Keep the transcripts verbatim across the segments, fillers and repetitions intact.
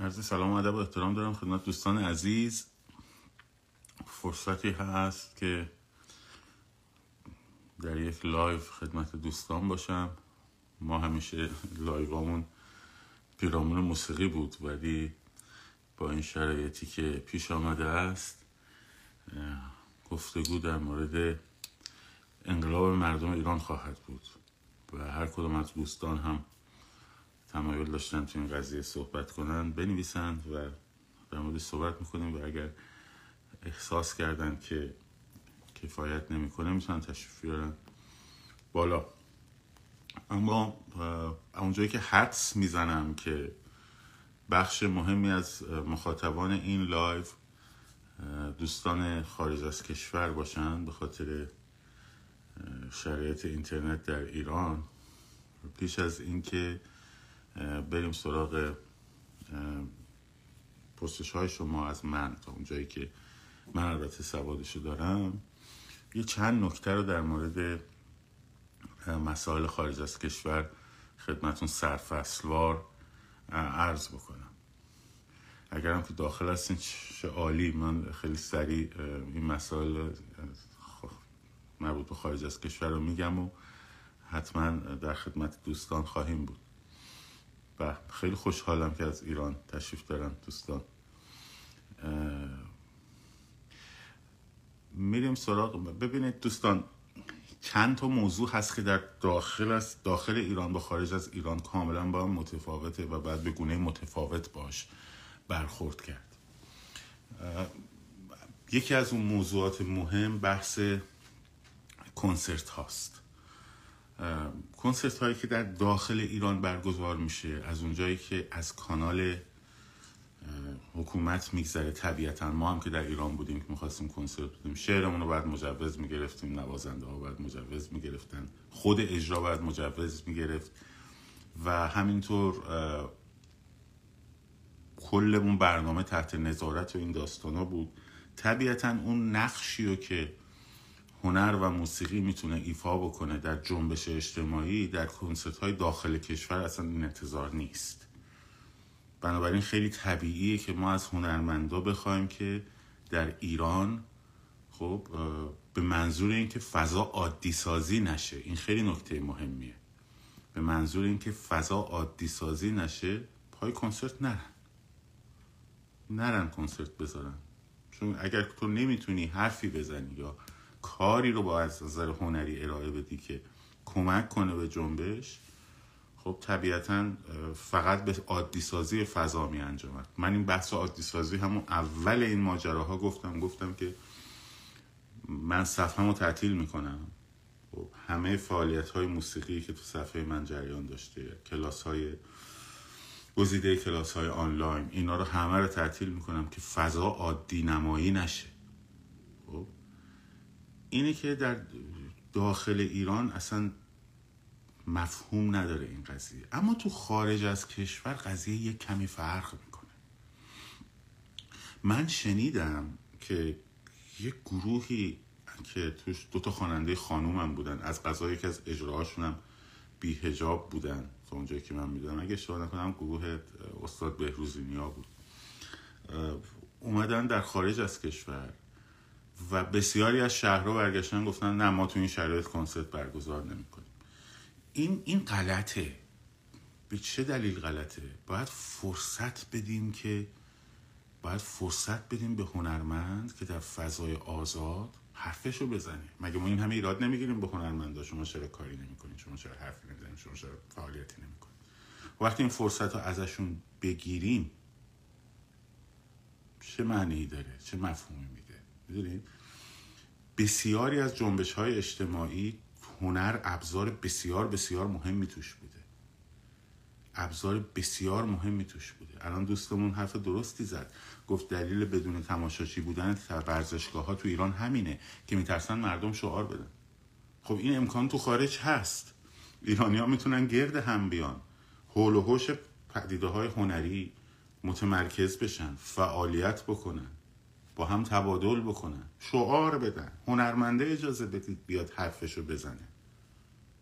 عرض سلام و ادب و احترام دارم خدمت دوستان عزیز. فرصتی هست که در یک لایو خدمت دوستان باشم. ما همیشه لایوامون پیرامون موسیقی بود، ولی با این شرایطی که پیش آمده است، گفتگو در مورد انقلاب مردم ایران خواهد بود و هر کدوم از دوستان هم تمایل داشتن تو این قضیه صحبت کنن بنویسن و در مورد صحبت میکنیم، و اگر احساس کردن که کفایت نمیکنه میتونن تشریف بیارن بالا. اما اونجایی که حدس میزنم که بخش مهمی از مخاطبان این لایو دوستان خارج از کشور باشن، به خاطر شرایط اینترنت در ایران، پیش از اینکه بریم سراغ پرسش های شما از من، تا اونجایی که من البته سوادشو دارم، یه چند نکته رو در مورد مسائل خارج از کشور خدمتون سرفصلوار عرض بکنم. اگرم که داخل هستین چه عالی، من خیلی سریع این مسائل مربوط به خارج از کشور رو میگم و حتما در خدمت دوستان خواهیم بود. و خیلی خوشحالم که از ایران تشریف دارم دوستان. میریم سراغ. ببینید دوستان، چند تا موضوع هست که در داخل از داخل ایران با خارج از ایران کاملا با هم متفاوته و باید به گونه متفاوت باش برخورد کرد. یکی از اون موضوعات مهم بحث کنسرت هاست. کنسرت هایی که در داخل ایران برگزار میشه، از اونجایی که از کانال حکومت میگذره، طبیعتا ما هم که در ایران بودیم که میخواستیم کنسرت بدیم، شعرمون رو بعد مجوز میگرفتیم، نوازنده ها بعد مجوز میگرفتن، خود اجرا بعد مجوز میگرفت، و همینطور کلمون برنامه تحت نظارت و این داستانا بود. طبیعتا اون نقشی رو که هنر و موسیقی میتونه ایفا بکنه در جنبش اجتماعی، در کنسرت های داخل کشور اصلا این انتظار نیست. بنابراین خیلی طبیعیه که ما از هنرمندا بخوایم که در ایران خب به منظور این که فضا عادی سازی نشه، این خیلی نکته مهمیه، به منظور این که فضا عادی سازی نشه پای کنسرت نرن نرن کنسرت بذارن. چون اگر تو نمیتونی حرفی بزنی یا کاری رو با از نظر هنری ارائه بدی که کمک کنه به جنبش، خب طبیعتاً فقط به عادی سازی فضا می انجامد. من این بحث عادی سازی همون اول این ماجراها گفتم گفتم که من صفحه‌مو تعطیل میکنم. خب همه فعالیت‌های موسیقی که تو صفحه من جریان داشته، کلاس‌های گزیده، کلاس‌های آنلاین، اینا رو همه رو تعطیل میکنم که فضا عادی نمایی نشه. خب اینه که در داخل ایران اصلا مفهوم نداره این قضیه. اما تو خارج از کشور قضیه یک کمی فرق میکنه. من شنیدم که یک گروهی که توش دوتا خواننده خانوم هم بودن، از قضا یکی از اجراهاشون هم بی حجاب بودن، تا اونجایی که من میدونم، اگه اشتباه نکنم گروه استاد بهروزی نیا بود، اومدن در خارج از کشور و بسیاری از شهرها برگشتن گفتن نه ما تو این شرایط کنسرت برگزار نمی‌کنیم. این این غلطه. به چه دلیل غلطه؟ باید فرصت بدیم که باید فرصت بدیم به هنرمند که در فضای آزاد حرفشو بزنه. مگه ما این همه ایراد نمیگیریم به هنرمندا؟ شما چرا کاری نمی‌کنین؟ شما چرا حرفی نمی‌زنید؟ شما چرا فعالیتی نمی‌کنید؟ وقتی این فرصتو ازشون بگیریم چه معنی داره؟ چه مفهومی میده؟ می‌دونید بسیاری از جنبش‌های اجتماعی هنر ابزار بسیار بسیار مهمی توش بوده. ابزار بسیار مهمی توش بوده. الان دوستمون حرف درستی زد. گفت دلیل بدون تماشاچی بودن ورزشگاه‌ها تو ایران همینه که می‌ترسن مردم شعار بدن. خب این امکان تو خارج هست. ایرانی‌ها میتونن گرد هم بیان، هول و هوش پدیده‌های هنری متمرکز بشن، فعالیت بکنن، با هم تبادل بکنن، شعار بدن، هنرمنده اجازه بدید بیاد حرفشو بزنه.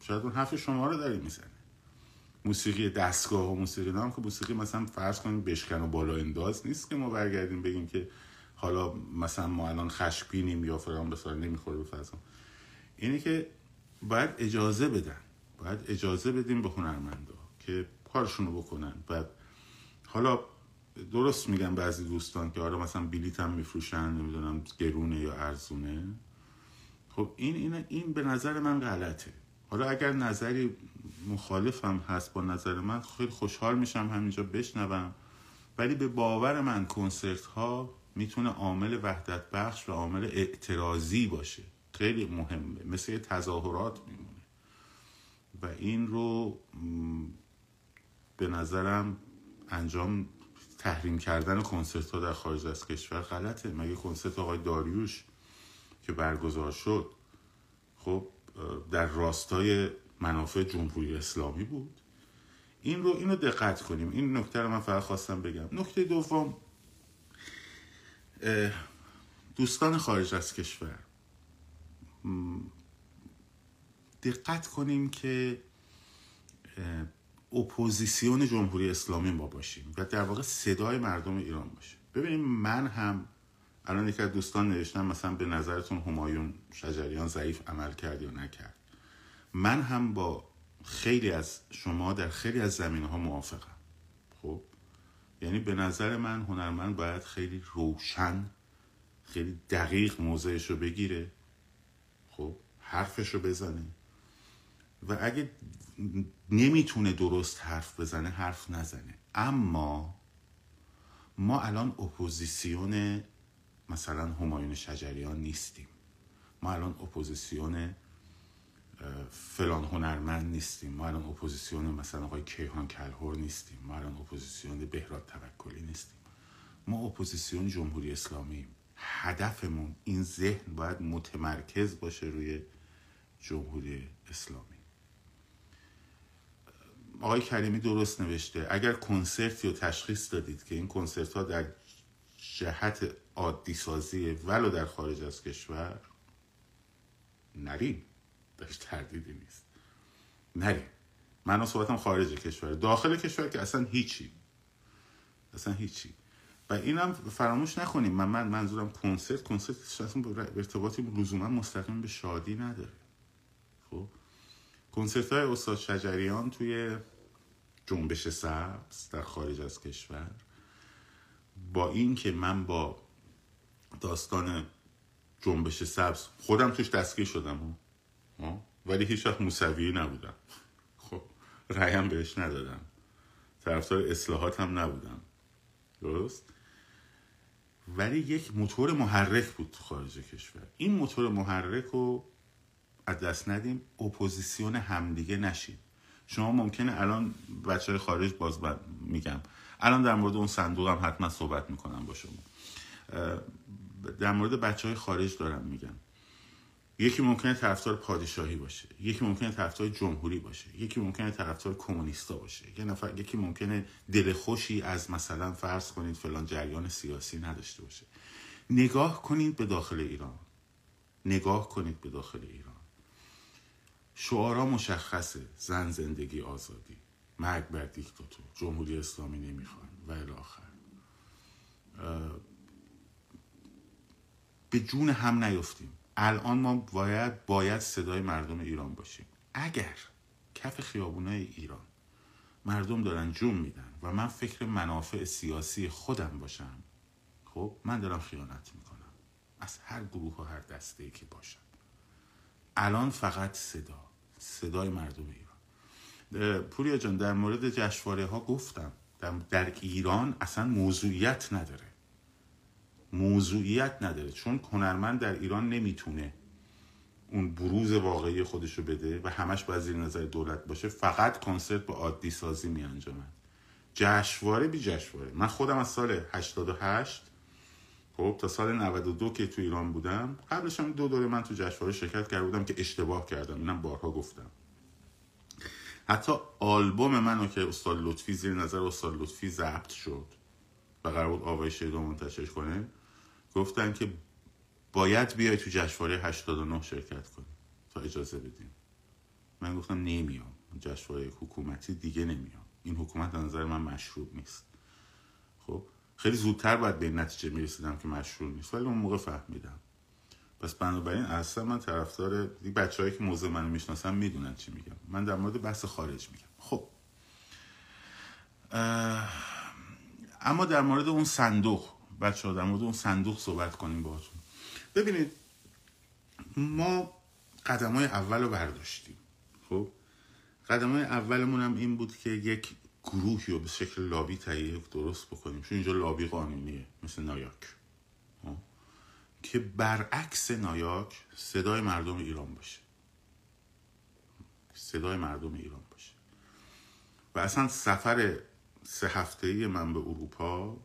شاید اون حرف شما رو داری میزنه، موسیقی دستگاه و موسیقی دارم که موسیقی مثلا فرض کنیم بشکن و بالا انداز نیست که ما برگردیم بگیم که حالا مثلا ما الان خشبینیم یا فرام بسار نمیخوره به فرض. اینه که باید اجازه بدن، باید اجازه بدیم به هنرمندا که کارشونو بکنن. بعد حالا درست میگن بعضی دوستان که آره مثلا بلیط هم میفروشن، نمیدونم گرونه یا ارزونه. خب این این این به نظر من غلطه. حالا اگر نظری مخالفم هست با نظر من، خیلی خوشحال میشم همینجا بشنوم، ولی به باور من کنسرت ها میتونه عامل وحدت بخش و عامل اعتراضی باشه، خیلی مهمه، مثل تظاهرات میمونه و این رو به نظرم انجام تحریم کردن کنسرت ها در خارج از کشور غلطه. مگه کنسرت آقای داریوش که برگزار شد خب در راستای منافع جمهوری اسلامی بود؟ این رو اینو دقت کنیم. این نکته رو من فقط خواستم بگم. نکته دوم، دوستان خارج از کشور دقت کنیم که اپوزیسیون جمهوری اسلامی ما باشیم و در واقع صدای مردم ایران باشیم. ببینیم من هم الان یک از دوستان نوشتم مثلا به نظرتون همایون شجریان ضعیف عمل کرد یا نکرد، من هم با خیلی از شما در خیلی از زمینه‌ها موافقم. خب یعنی به نظر من هنرمند باید خیلی روشن، خیلی دقیق موضعش رو بگیره، خب حرفش رو بزنه و اگه نمیتونه درست حرف بزنه حرف نزنه. اما ما الان اپوزیسیون مثلا همایون شجریان نیستیم، ما الان اپوزیسیون فلان هنرمند نیستیم، ما الان اپوزیسیون مثلا آقای کیهان کلهر نیستیم، ما الان اپوزیسیون بهراد توکلی نیستیم، ما اپوزیسیون جمهوری اسلامی. هدفمون این ذهن باید متمرکز باشه روی جمهوری اسلامی. آقای کریمی درست نوشته، اگر کنسرتی رو تشخیص دادید که این کنسرت ها در جهت عادی سازی ولو در خارج از کشور، نریم، داشت تردیدی نیست، نریم. من و صحبتم خارج کشور، داخل کشور که اصلا هیچی، اصلا هیچی. و اینم فراموش نکنیم، من, من منظورم کنسرت کنسرت اصلا ارتباطی لزوما مستقیم به شادی نداره. خب کنسرت های استاد شجریان توی جنبش سبز در خارج از کشور، با این که من با داستان جنبش سبز خودم توش دستگیر شدم ولی هیچ وقت موسوی نبودم، خب رأیم بهش ندادم، طرفدار اصلاحات هم نبودم، درست؟ ولی یک موتور محرک بود تو خارج کشور. این موتور محرک رو از دست ندیم، اپوزیسیون همدیگه نشید. شما ممکنه الان بچه های خارج، باز بر میگم الان در مورد اون صندوق هم حتما صحبت میکنم با شما، در مورد بچه های خارج دارم میگم، یکی ممکنه طرفدار پادشاهی باشه، یکی ممکنه طرفدار جمهوری باشه، یکی ممکنه طرفدار کمونیستا باشه، یه نفر یکی ممکنه دلخوشی از مثلا فرض کنید فلان جریان سیاسی نداشته باشه. نگاه کنید به داخل ایران، نگاه کنید به داخل ایران، شعارا مشخصه، زن زندگی آزادی، مرگ بر دیکتاتور، جمهوری اسلامی نمیخوان و الی آخر. به جون هم نیفتیم. الان ما باید باید صدای مردم ایران باشیم. اگر کف خیابونای ایران مردم دارن جون میدن و من فکر منافع سیاسی خودم باشم، خب من دارم خیانت میکنم از هر گروه و هر دسته‌ای که باشم. الان فقط صدا صدای مردم ایران. پوریا جان در مورد جشنواره ها گفتم، در, در ایران اصلا موضوعیت نداره، موضوعیت نداره، چون هنرمند در ایران نمیتونه اون بروز واقعی خودشو بده و همش باید زیر نظر دولت باشه. فقط کنسرت با عادی سازی می انجامد، جشنواره بی جشنواره. من خودم از سال هشتاد و هشت خب تا سال نود و دو که تو ایران بودم، قبلش هم دو دوره من تو جشنواره شرکت کرده بودم که اشتباه کردم، اینم بارها گفتم. حتی آلبوم منو که استاد لطفی زیر نظر استاد لطفی ضبط شد و قرار بود آوای شیدا منتشر کنه، گفتن که باید بیای تو جشنواره هشتاد و نه شرکت کنی تا اجازه بدیم. من گفتم نمیام، جشنواره حکومتی دیگه نمیام. این حکومت به نظر من مشروع نیست. خب خیلی زودتر باید به این نتیجه میرسیدم که مشروع نیست، ولی اون موقع فهمیدم. پس بنابراین اصلا من طرفدار دیگه، بچه‌هایی که موضوع منو میشناسن میدونن چی میگم. من در مورد بحث خارج میگم. خب اما در مورد اون صندوق، بچه‌ها در مورد اون صندوق صحبت کنیم باهاتون. ببینید ما قدم‌های اول رو برداشتیم. خب قدم‌های اولمون هم این بود که یک گروهی رو به شکل لابی تهیه درست بکنیم، چون اینجا لابی قانونیه مثل نایاک ها. که برعکس نایاک صدای مردم ایران باشه، صدای مردم ایران باشه. و اصلا سفر سه هفته‌ای من به اروپا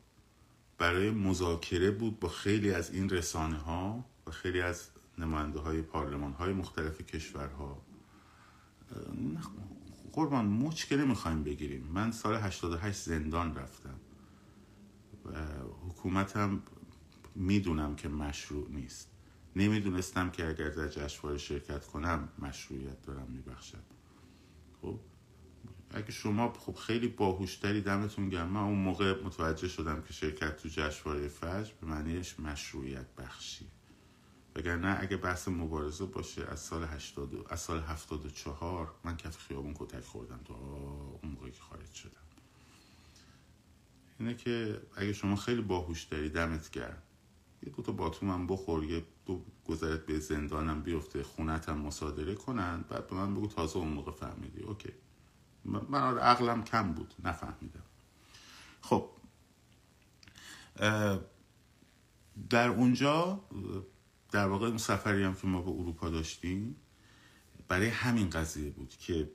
برای مذاکره بود با خیلی از این رسانه‌ها و خیلی از نماینده‌های پارلمان‌های مختلف کشورها. قربان مچ که نمیخوایم بگیریم. من سال هشتاد و هشت زندان رفتم و حکومتم میدونم که مشروع نیست. نمیدونستم که اگر در جشنواره شرکت کنم مشروعیت دارم میبخشم. خب اگه شما خب خیلی باهوشتری، دمتون گرم. من اون موقع متوجه شدم که شرکت تو جشنواره فجر به معنیش مشروعیت بخشی، وگرنه اگه بحث مبارزه باشه از سال هشتاد و... از سال هفتاد و چهار من کف خیابون کتک خوردم تا اون موقعی که خارج شدم. اینه که اگه شما خیلی باهوشتری، دمت گرم. یه دوتا باتومم بخور، یه دو گذرت به زندانم بیفته، خونتم مصادره کنن، بعد به من بگو تازه اون موقع فهمیدی. اوکی، من عقلم کم بود، نفهمیدم. خب در اونجا در واقع اون سفری هم که ما به اروپا داشتیم برای همین قضیه بود که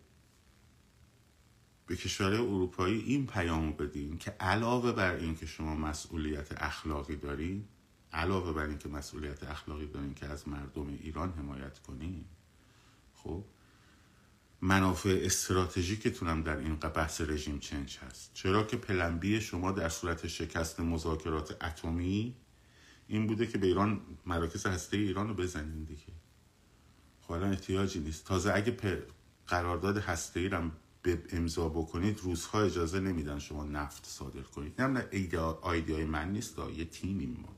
به کشورهای اروپایی این پیامو بدیم که علاوه بر این که شما مسئولیت اخلاقی دارین، علاوه بر این که مسئولیت اخلاقی دارین که از مردم ایران حمایت کنین، خب منافع استراتژیکتون هم در این بحث رژیم چنج هست. چرا که پلن بی شما در صورت شکست مذاکرات اتمی این بوده که به ایران، مراکز هسته ایران رو بزنین دیگه. حالا احتیاجی نیست. تازه اگه قرارداد هسته ای رو امضا بکنید، روس‌ها اجازه نمیدن شما نفت صادر کنید. نه نه ایدیای من نیست، یه تیمیم ما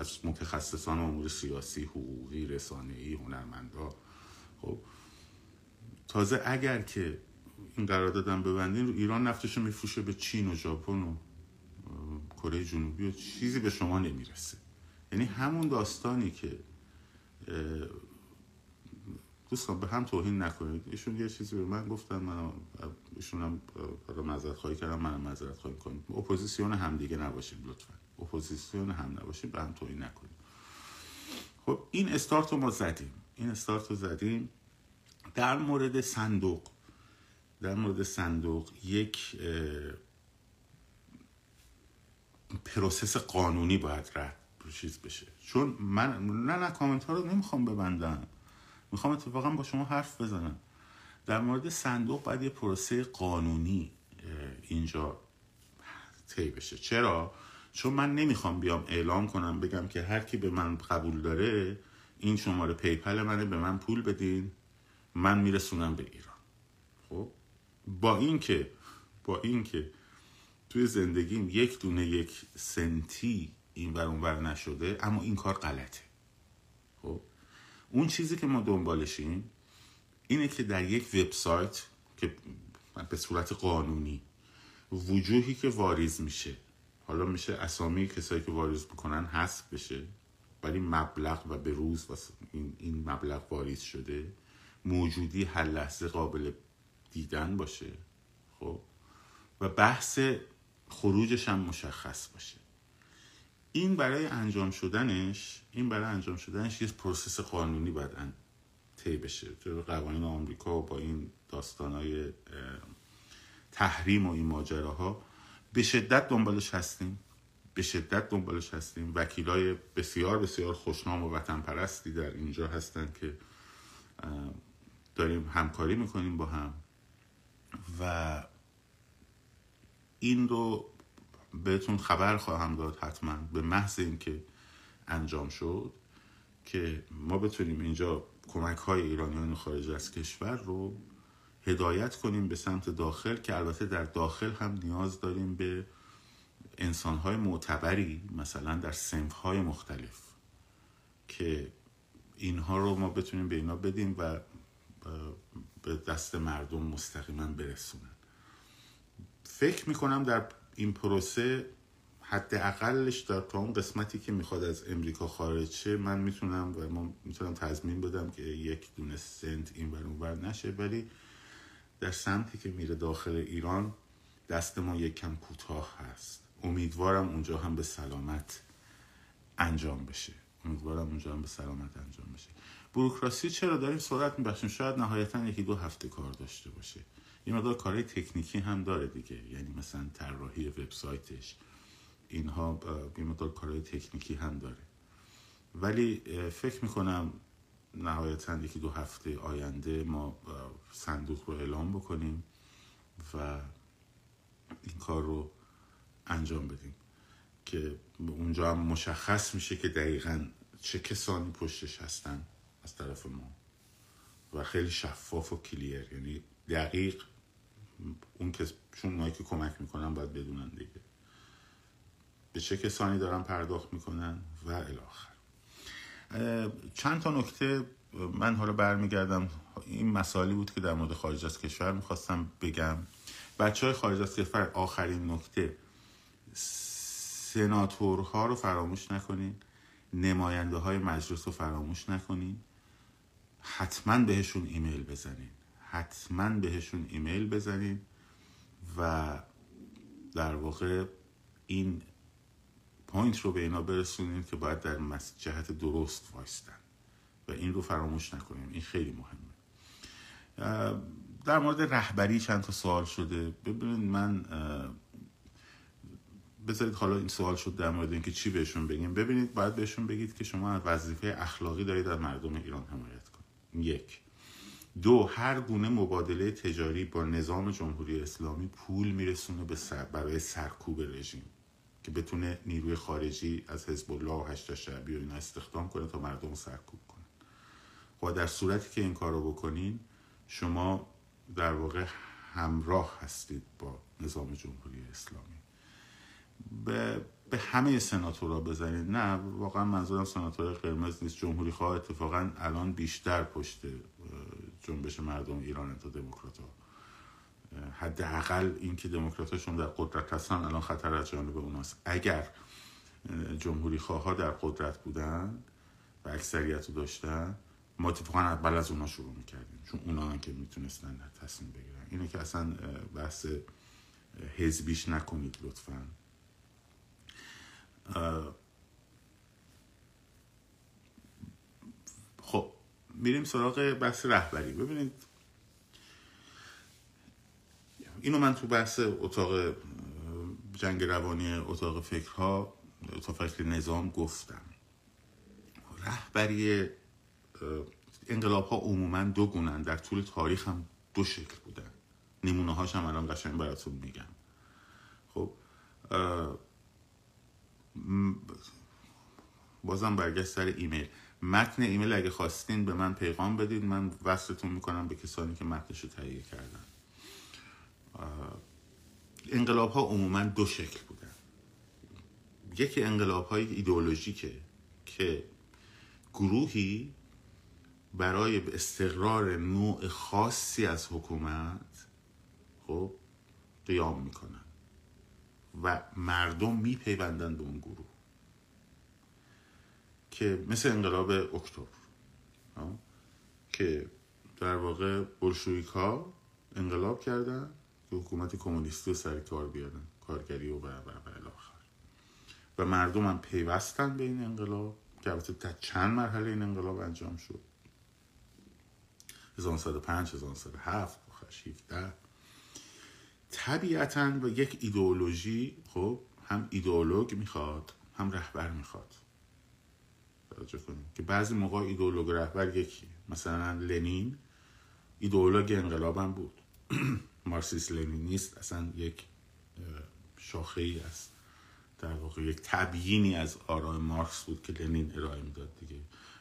از متخصصان امور سیاسی، حقوقی، رسانه‌ای، هنرمندا. خب تازه اگر که این قرارداد هم ببندین، رو ایران نفتشو میفروشه به چین و ژاپن و کره جنوبی و چیزی به شما نمیرسه. یعنی همون داستانی که دوستان به هم توهین نکنید. ایشون یه چیزی به من گفتن، من ایشون هم معذرت خواهی کردم، منم معذرت خواهی می‌کنم. اپوزیسیون هم دیگه نباشید لطفا، اپوزیسیون هم نباشید، به هم توهین نکنید. خب این استارت رو ما زدیم، این استارت رو زدیم. در مورد صندوق، در مورد صندوق یک پروسس قانونی باید رد چیز بشه. چون من نه نه کامنت ها رو نمیخوام ببندم، میخوام اتفاقا با شما حرف بزنم. در مورد صندوق باید یه پروسه قانونی اینجا طی بشه. چرا؟ چون من نمیخوام بیام اعلام کنم بگم که هر کی به من قبول داره این شماره پیپل منه، به من پول بدین من میرسونم به ایران. خب با این که با این که توی زندگیم یک دونه یک سنتی این ور اون ور نشده، اما این کار غلطه. خب اون چیزی که ما دنبالشیم اینه که در یک وبسایت که به صورت قانونی وجوهی که واریز میشه، حالا میشه اسامی کسایی که واریز میکنن حذف بشه، ولی مبلغ و به روز این این مبلغ واریز شده موجودی هر لحظه قابل دیدن باشه. خب و بحث خروجش هم مشخص باشه. این برای انجام شدنش، این برای انجام شدنش یه پروسس قانونی باید طی بشه. تو قوانین آمریکا و با این داستانای تحریم و این ماجراها به شدت دنبالش هستیم، به شدت دنبالش هستیم. وکیلای بسیار بسیار خوشنام و وطن پرستی در اینجا هستن که داریم همکاری میکنیم با هم و این رو بهتون خبر خواهم داد حتما به محض این که انجام شد، که ما بتونیم اینجا کمک های ایرانیان خارج از کشور رو هدایت کنیم به سمت داخل، که البته در داخل هم نیاز داریم به انسان‌های معتبری، مثلا در صنف‌های مختلف، که اینها رو ما بتونیم به اینا بدیم و به دست مردم مستقیما برسونن. فکر میکنم در این پروسه حداقلش در تا اون قسمتی که میخواد از امریکا خارج شه، من میتونم و ما میتونم تضمین بدم که یک دونه سنت این ور اون ور نشه، ولی در سمتی که میره داخل ایران دست ما یک کم کوتاه هست. امیدوارم اونجا هم به سلامت انجام بشه. امیدوارم اونجا هم به سلامت انجام بشه. بوروکراسی چرا داریم سرعت میبخشیم؟ شاید نهایتاً یکی دو هفته کار داشته باشه. این مقدار کارهای تکنیکی هم داره دیگه، یعنی مثلا طراحی وبسایتش، اینها این مقدار کارهای تکنیکی هم داره، ولی فکر میکنم نهایتاً یکی دو هفته آینده ما صندوق رو اعلام بکنیم و این کار رو انجام بدیم که اونجا هم مشخص میشه که دقیقاً چه کسانی پشتش هستن از طرف ما، و خیلی شفاف و کلیر، یعنی دقیق. اون کس چون اونایی که کمک میکنن باید بدونن دیگه به چه کسانی دارن پرداخت میکنن و الی آخر. چند تا نکته من حالا برمیگردم. این مسائلی بود که در مورد خارج از کشور میخواستم بگم. بچهای خارج از کشور، آخرین نکته، سناتورها رو فراموش نکنین، نماینده های مجلس رو فراموش نکنین، حتما بهشون ایمیل بزنین، حتما بهشون ایمیل بزنین و در واقع این پوینت رو به اینا برسونین که باید در جهت درست وایستن و این رو فراموش نکنیم. این خیلی مهمه. در مورد رهبری چند تا سوال شده. ببینید من بذارید حالا این سوال شد در مورد اینکه چی بهشون بگیم. ببینید باید بهشون بگید که شما وظیفه اخلاقی دارید از مردم ایران حمایت کنید. یک. دو، هر گونه مبادله تجاری با نظام جمهوری اسلامی پول میرسونه به سر برای سرکوب رژیم که بتونه نیروی خارجی از حزب الله و هشت شعبی و اینا استخدام کنه تا مردم سرکوب کنن. خب در صورتی که این کارو بکنین، شما در واقع همراه هستید با نظام جمهوری اسلامی. به, به همه سناتورها بزنید. نه، واقعا منظورم سناتور قرمز نیست، جمهوری خواه اتفاقا الان بیشتر پشت جنبش مردم ایران تا دموکرات ها. حداقل این که دموکرات هاشون در قدرت هستن الان خطر از جانب اوناست. اگر جمهوری خواه ها در قدرت بودن و اکثریت رو داشتن، ما اتفاقا اول از اونا شروع میکردیم، چون اونا هم که میتونستن تصمیم بگیرن. اینه که اصلا بحث حزبیش نکنید لطفاً. خب میریم سراغ بحث رهبری. ببینید اینو من تو بحث اتاق جنگ روانی، اتاق فکرها، اتاق فکر نظام گفتم. رهبری انقلاب ها عموما دو گونن، در طول تاریخ هم دو شکل بودن، نمونه هاش هم الان قشنگ براتون میگم. خب بازم برگشت سر ایمیل. متن ایمیل اگه خواستین به من پیغام بدید، من وصلتون میکنم به کسانی که متنش رو تهیه کردن. انقلاب ها عموما دو شکل بودن. یکی انقلاب های ایدئولوژیکه که گروهی برای استقرار نوع خاصی از حکومت خب قیام میکنن و مردم میپیوندن به اون گروه، که مثل انقلاب اکتبر که در واقع بلشویک‌ها انقلاب کردن که حکومت کمونیستی رو سر کار بیارن، کارگری و برابر و الی آخر، و مردم هم پیوستن به این انقلاب که البته تا چند مرحله این انقلاب انجام شد، هزار و نهصد و پنج، هزار و نهصد و هفت، هزار و نهصد و هفده. طبیعتاً با یک ایدئولوژی خب هم ایدئولوگ میخواد هم رهبر میخواد. توجه کنید که بعضی موقع ایدئولوگ رهبر یکی، مثلا لنین ایدئولوگ انقلاب هم بود مارکسیست لنینیست، اصلا یک شاخه‌ای است، در واقع یک تبیینی از آراء مارکس بود که لنین ارائه میداد دیگه،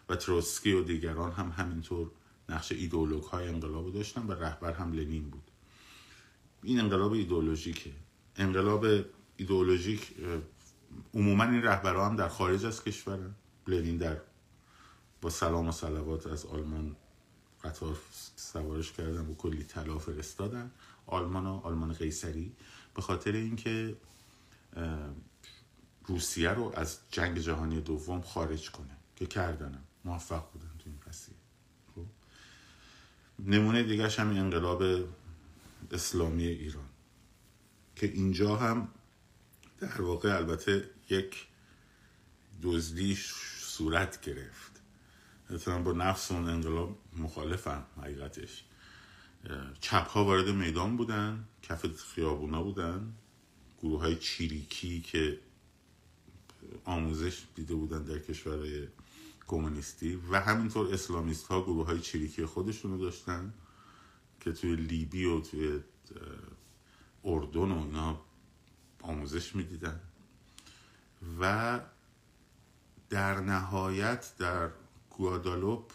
و تروتسکی و دیگران هم همینطور نقش ایدئولوگ های انقلاب داشتن و رهبر هم لنین بود. این انقلاب ایدئولوژیکه. انقلاب ایدئولوژیک عموما این رهبران در خارج از کشور، لنین در با سلام و صلوات از آلمان قطار سوارش کردن و کلی طلا فرستادن آلمان و آلمان قیصری، به خاطر اینکه روسیه رو از جنگ جهانی دوم خارج کنه که کردنم موفق بودن تو این قضیه. خب نمونه دیگه‌ش هم انقلاب اسلامی ایران که اینجا هم در واقع البته یک دزدی صورت گرفت. مثلا با نفس اون انقلاب مخالفم حقیقتش. چپ‌ها وارد میدان بودن، کف خیابونا بودن، گروه‌های چیریکی که آموزش دیده بودن در کشورهای کمونیستی و همینطور اسلامیست‌ها گروه‌های چریکی خودشونو داشتن که توی لیبی و توی اردن و اینا آموزش می‌دیدن و در نهایت در گوادالوپ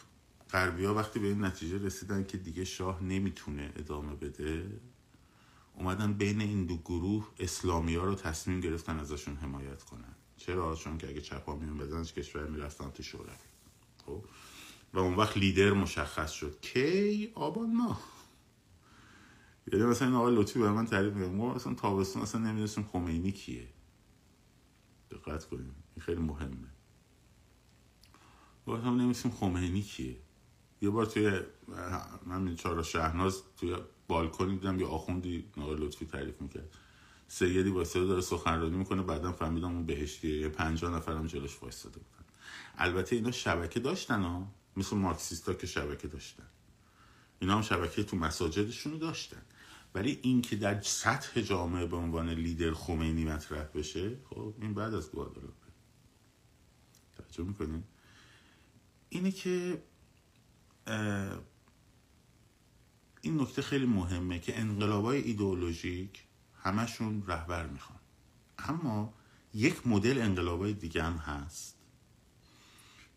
غربی‌ها وقتی به این نتیجه رسیدن که دیگه شاه نمیتونه ادامه بده، اومدن بین این دو گروه اسلامی‌ها رو تصمیم گرفتن ازشون حمایت کنن. چرا؟ چون که اگه چپا میون بزنش کشور میرفتن تو شوروی. خب و اون وقت لیدر مشخص شد کی؟ آبان ماه. یعنی مثلا این آقای لطفی برای من تعریف میگه ما اصلا تابستون اصلا نمیدونستیم خمینی کیه. دقت کنیم این خیلی مهمه. ما هم نمیدونستیم خمینی کیه. یه بار توی من چهار شهرناز توی بالکن دیدم یه آخوندی آقای لطفی تعریف میکرد، سیدی واسه داره سخنرانی میکنه، بعدم فهمیدم اون بهشتیه، پنجاه نفرم جلوش وایساده بودن. البته اینا شبکه داشتن ها، مثل مارکسیستا که شبکه داشتن، اینا هم شبکه تو مساجدشون داشتن، ولی این که در سطح جامعه به عنوان لیدر خمینی مطرح بشه، خب این بعد از گوادالوپه. توجه میکنین؟ اینه که این نکته خیلی مهمه که انقلابای ایدئولوژیک همشون رهبر میخوان، اما یک مدل انقلابای دیگه هم هست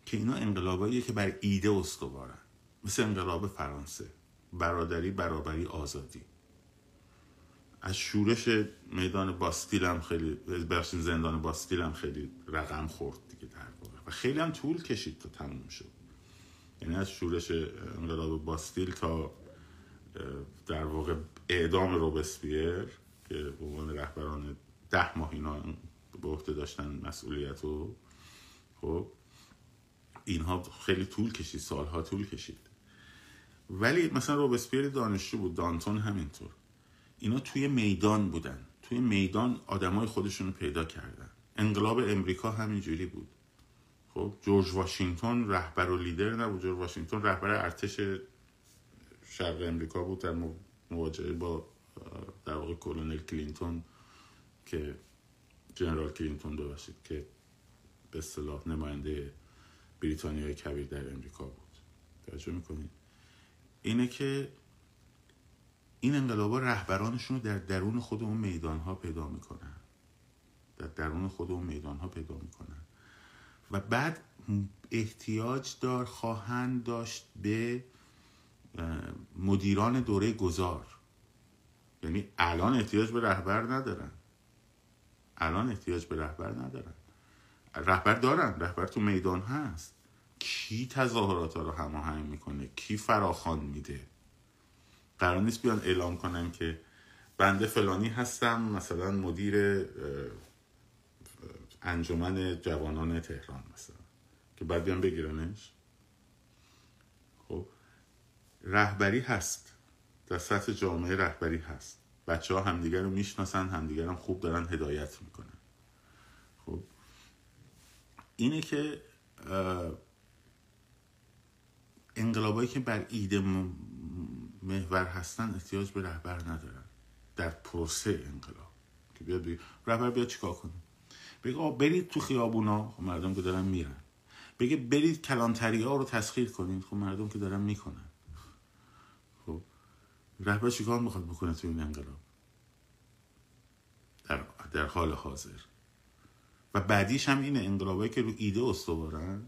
که اینا انقلاباییه که بر ایده استوارن، مثل انقلاب فرانسه، برادری، برابری، آزادی. از شورش میدان باستیل هم خیلی، برشین زندان باستیل هم خیلی رقم خورد دیگه در واقع و خیلی هم طول کشید تا تموم شد. یعنی از شورش انقلاب باستیل تا در واقع اعدام روبسپیر که به عنوان رهبران ده ماه اینا به عهده داشتن مسئولیت رو، خب اینها خیلی طول کشید، سالها طول کشید. ولی مثلا روبسپیر دانشجو بود، دانتون همینطور. اینا توی میدان بودن، توی میدان آدمای خودشون رو پیدا کردن. انقلاب امریکا همینجوری بود. خب جورج واشنگتن رهبر و لیدر نبود، جورج واشنگتن رهبر ارتش شرق امریکا بود در مواجهه با در واقع کلونل کلینتون، که جنرال کلینتون باشید، که به اصطلاح نماینده بریتانیای کبیر در امریکا بود. توجه میکنید؟ اینه که این انقلابا رهبرانشون رو در درون خود اون میدانها پیدا میکنن، در درون خود اون میدانها پیدا میکنن و بعد احتیاج دار خواهند داشت به مدیران دوره گذار. یعنی الان احتیاج به رهبر ندارن، الان احتیاج به رهبر ندارن، رهبر دارن، رهبر تو میدان هست. کی تظاهرات ها رو هماهنگ میکنه، کی فراخوان میده. قرار نیست بیان اعلام کنن که بنده فلانی هستم مثلا مدیر انجمن جوانان تهران مثلا، که بعد بیان بگیرنش. خب رهبری هست در سطح جامعه، رهبری هست، بچه ها همدیگر رو میشناسن، همدیگر هم خوب دارن هدایت میکنن. خب اینه که انقلابایی که بر ایده محور هستن احتیاج به رهبر ندارن در پروسه انقلاب، که بیاد بگه رهبر بیا چیکار کنه، بگه آه برید تو خیابونا، خب مردم که دارن میرن، بگه برید کلانتری ها رو تسخیر کنید، خب مردم که دارن میکنن. رهبر چیکار میخواد بکنه توی این انقلاب در, در حال حاضر؟ و بعدیش هم اینه، انقلابایی که رو ایده استوارن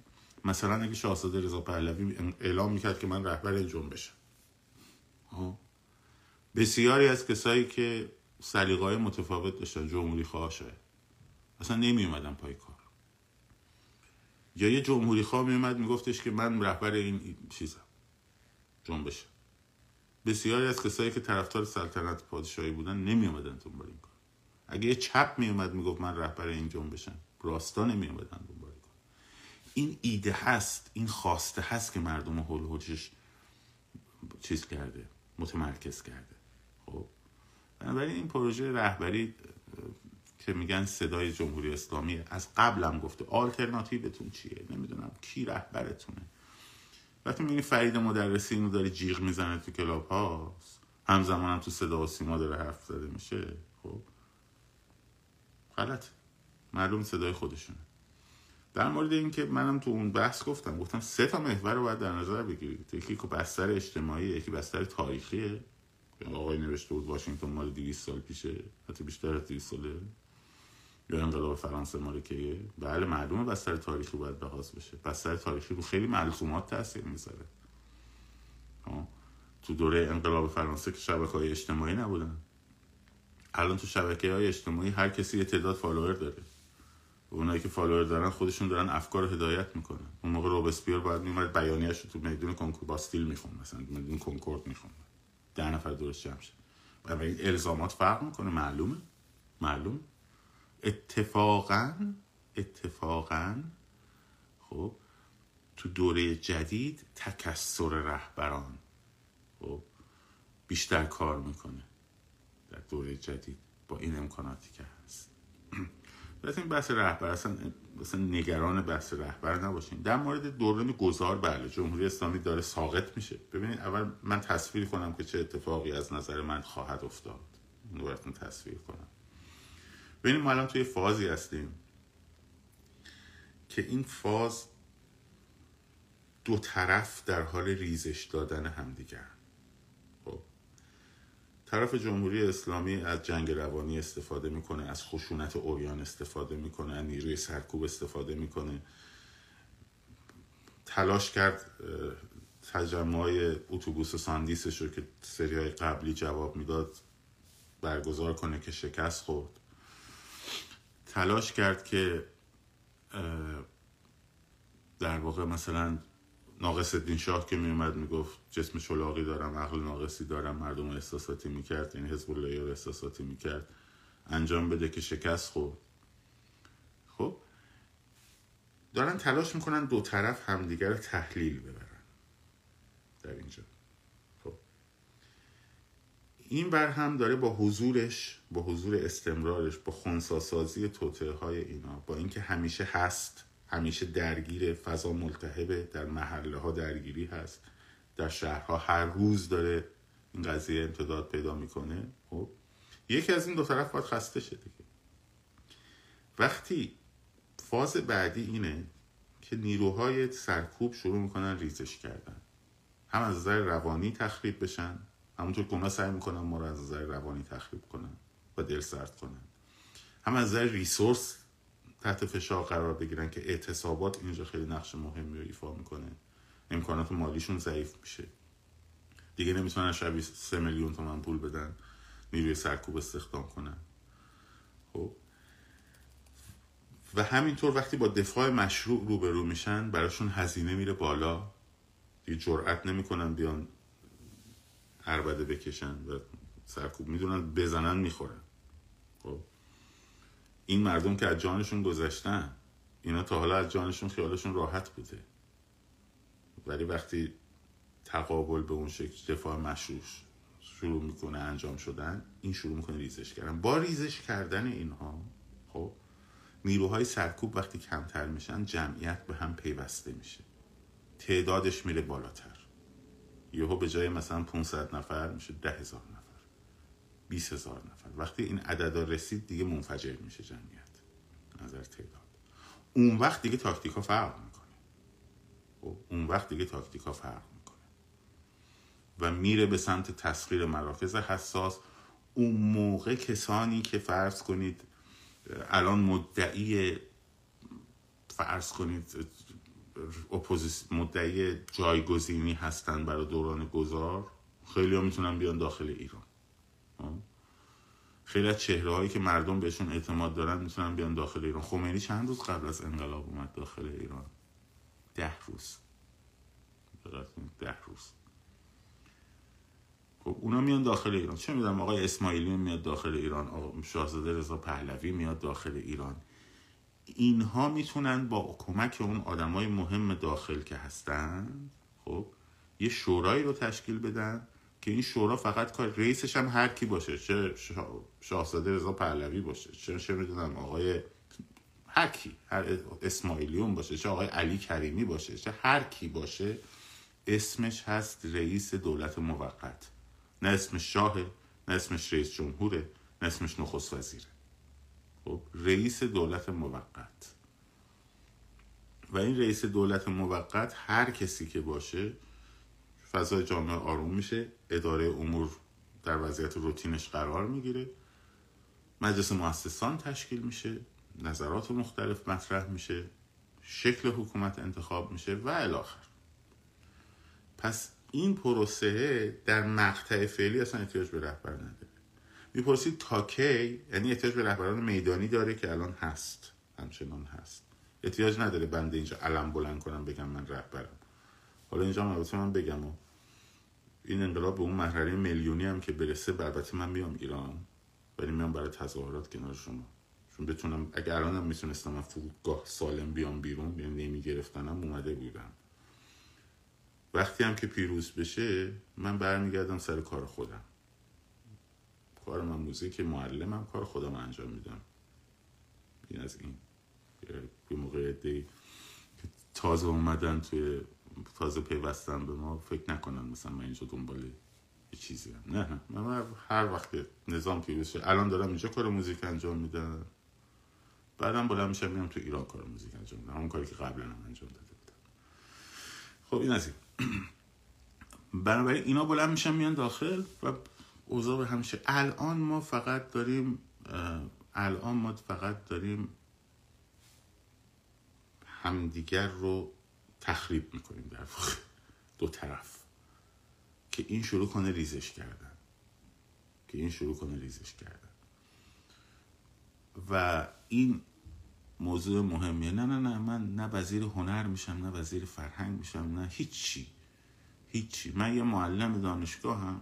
مثلا اگه شاهزاده رضا پهلوی اعلام میکرد که من رهبر جنبشم، بسیاری از کسایی که سلیقه‌های متفاوت داشتن، جمهوری خواه شاید اصلا نمی اومدن پای کار، یا یه جمهوری خواه می اومد میگفتش که من رهبر این چیزم، جنبشم. بسیاری از کسایی که طرفدار سلطنت پادشاهی بودن نمی اومدن دنبال این کار. اگه یه چپ می اومد میگفت من رهبر این جنبشم، راستا نمی اومدن دنبال این کار. این ایده هست، این خواسته هست که مردم هول هوشش چیز کرده، متمرکز کرده. خب بنابراین این پروژه رهبری که میگن صدای جمهوری اسلامی، از قبلم گفته آلترناتیوتون چیه، نمیدونم کی رهبرتونه. وقتی میبینی فرید مدرسی اینو داره جیغ میزنه تو کلاب هاست، همزمان هم تو صدا و سیما داره حرف زده میشه، خب غلط، معلوم صدای خودشونه. در مورد این که منم تو اون بحث گفتم، گفتم سه تا محور رو باید در نظر بگیرید. یکی که بستر اجتماعیه، یکی بستر تاریخیه. آقای نوشته بود واشنگتن مال دویست سال پیشه، حتی بیشتر از دویست ساله، یا انقلاب فرانسه مال کیه. بله معلومه بستر تاریخی باید بحث بشه. بستر تاریخی رو خیلی ملزومات تاثیر میذاره. تو دوره انقلاب فرانسه که شبکه‌های اجتماعی نبودن، الان تو شبکه‌های اجتماعی هر کسی یه تعداد فالوور داره. اونایی که فالوور دارن خودشون دارن افکار رو هدایت میکنن. اون موقع روبسپیر باید میومد بیانیه‌اش رو تو میدون کنکور باستیل میخوند، مثلا میدون کنکورد میخوند، ده نفر دورش جمع شد. و این الزامات فرق میکنه، معلومه معلوم اتفاقا اتفاقا خب تو دوره جدید تکثر رهبران خب بیشتر کار میکنه در دوره جدید با این امکاناتی که هست. مثلا بحث رهبر، اصلا مثلا نگران بحث رهبر نباشین. در مورد دوران گذار، بله جمهوری اسلامی داره ساقط میشه. ببینید اول من تصویر کنم که چه اتفاقی از نظر من خواهد افتاد، اینو براتون تصویر کنم. ببینید ما الان توی فازی هستیم که این فاز دو طرف در حال ریزش دادن همدیگر. خب طرف جمهوری اسلامی از جنگ روانی استفاده میکنه، از خشونت اوریان استفاده میکنه، از نیروی سرکوب استفاده میکنه. تلاش کرد تجمع اتوبوس ساندیسش رو که سریای قبلی جواب میداد برگزار کنه که شکست خورد. تلاش کرد که در واقع مثلا ناقص الدین شاه که میومد میگفت جسم شلاقی دارم، عقل ناقصی دارم، مردم احساساتی میکرد، این حزب الله رو احساساتی میکرد، انجام بده که شکست خورد. خب دارن تلاش میکنن دو طرف همدیگر رو تحلیل ببرن در اینجا. خب این بر هم داره با حضورش، با حضور استمرارش، با خنثی‌سازی توطئه های اینا، با اینکه همیشه هست، همیشه درگیره، فضا ملتهبه، در محله ها درگیری هست، در شهرها هر روز داره این قضیه امتداد پیدا میکنه. خب یکی از این دو طرف باید خسته شه دیگه. وقتی فاز بعدی اینه که نیروهای سرکوب شروع میکنن ریزش کردن، هم از نظر روانی تخریب بشن، همونطور که اونا سعی میکنن ما رو از نظر روانی تخریب کنن و دل سرد کنن، هم از نظر ریسورس تحت فشار قرار بگیرن که اعتصابات اینجا خیلی نقش مهمی رو ایفا میکنه. امکانات مالیشون ضعیف میشه دیگه، نمیتونن شبیه سه میلیون تومن پول بدن نیروی سرکوب استخدام کنن. خب و همینطور وقتی با دفاع مشروع روبرو میشن براشون هزینه میره بالا دیگه، جرئت نمیکنن بیان عربده بکشن و سرکوب میدونن بزنن میخورن. خب این مردم که از جانشون گذشتن، اینا تا حالا از جانشون خیالشون راحت بوده، ولی وقتی تقابل به اون شکل دفاع مشروع شروع میکنه انجام شدن، این شروع میکنه ریزش کردن. با ریزش کردن اینها خب نیروهای سرکوب وقتی کمتر میشن جمعیت به هم پیوسته میشه، تعدادش میره بالاتر. یهو به جای مثلا پانصد نفر میشه ده هزار نفر، بیست هزار نفر. وقتی این عددا رسید دیگه منفجر میشه جمعیت نظر تعداد. اون وقت دیگه تاکتیکا فرق میکنه. اون وقت دیگه تاکتیکا فرق میکنه و میره به سمت تسخیر مراکز حساس. اون موقع کسانی که فرض کنید الان مدعی فرض کنید اپوزیسیون مدعی جایگزینی هستن برای دوران گذار، خیلی ها میتونن بیان داخل ایران. خیلی از چهره هایی که مردم بهشون اعتماد دارن میتونن بیان داخل ایران. خمینی چند روز قبل از انقلاب اومد داخل ایران، ده روز ده روز خب اونا میان داخل ایران. چه میدونم آقای اسماعیلی میاد داخل ایران، آقا شاهزاده رضا پهلوی میاد داخل ایران. اینها میتونن با کمک اون آدمای مهم داخل که هستن خب یه شورایی رو تشکیل بدن که این شورا فقط کار رئیسش هم هر کی باشه، چه شاهزاده رضا پهلوی باشه، چه چه میدونم آقای هر کی، هر اسماعیلیون باشه، چه آقای علی کریمی باشه، چه هر کی باشه، اسمش هست رئیس دولت موقت. نه اسمش شاهه، نه اسمش رئیس جمهوره، نه اسمش نخست وزیره. خب رئیس دولت موقت. و این رئیس دولت موقت هر کسی که باشه، فضای جامعه آروم میشه، اداره امور در وضعیت روتینش قرار میگیره، مجلس مؤسسان تشکیل میشه، نظرات مختلف مطرح میشه، شکل حکومت انتخاب میشه و الی آخر. پس این پروسه در مقطع فعلی اصلا احتیاج به رهبر نداره. میپرسید تا کی؟ یعنی احتیاج به رهبران میدانی داره که الان هست، همچنان هست. احتیاج نداره بنده اینجا علم بلند کنم بگم من رهبرم. حالا اینجا هم البته من بگم و این انقلاب به اون مرحله میلیونی هم که برسه، البته من میام ایران، ولی میام برای تظاهرات کنار شما. چون بتونم، اگه الانم میتونستم من فرودگاه سالم بیام بیرون، یعنی نمیگرفتنم اومده بودم. وقتی هم که پیروز بشه من برمیگردم سر کار خودم. کار من موزیک، معلمم، کار خودم انجام میدم. این از این. یه موقع عده‌ای که تازه اومدن توی تازه پیوستن به ما فکر نکنن مثلا من اینجا دنبال یه چیزی هم. نه نه، من هر وقت نظام پیروز شد، الان دارم اینجا کار موزیک انجام میدم، بعدم بلند میشم میام تو ایران کار موزیک انجام میدم، همون کاری که قبلا هم انجام داده بودم. خب این از این. بنابراین اینا بلند میشن میان داخل و اوضاع به همیشه. الان ما فقط داریم الان ما فقط داریم همدیگر رو تخریب میکنیم در واقع، دو طرف، که این شروع کنه ریزش کردن که این شروع کنه ریزش کردن و این موضوع مهمیه. نه نه نه، من نه وزیر هنر میشم، نه وزیر فرهنگ میشم، نه هیچی هیچی. من یه معلم دانشگاه هم،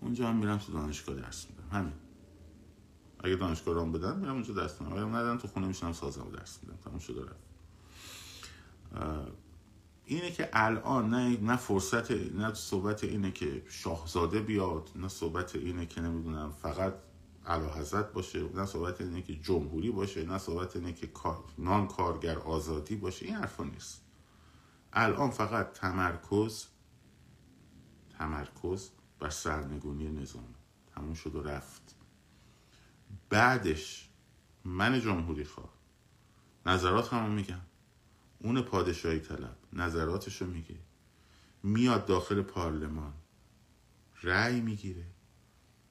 اونجا هم میرم تو دانشگاه درس میدم، همین. اگه دانشگاه رام بدن میرم اونجا درس میدم، اگه ندن تو خونه میشنم سازم و درس میدم. تموم شده رفت. اینه که الان نه نه فرصت، نه صحبت اینه که شاهزاده بیاد، نه صحبت اینه که نمیدونم فقط اعلیحضرت باشه، نه صحبت اینه که جمهوری باشه، نه صحبت اینه که نان کارگر آزادی باشه. این حرفا نیست. الان فقط تمرکز تمرکز بر سرنگونی نظام. تموم شد و رفت. بعدش من جمهوری خواه نظرات همون میگم، اون پادشاهی طلب نظراتشو میگه، میاد داخل پارلمان رأی میگیره،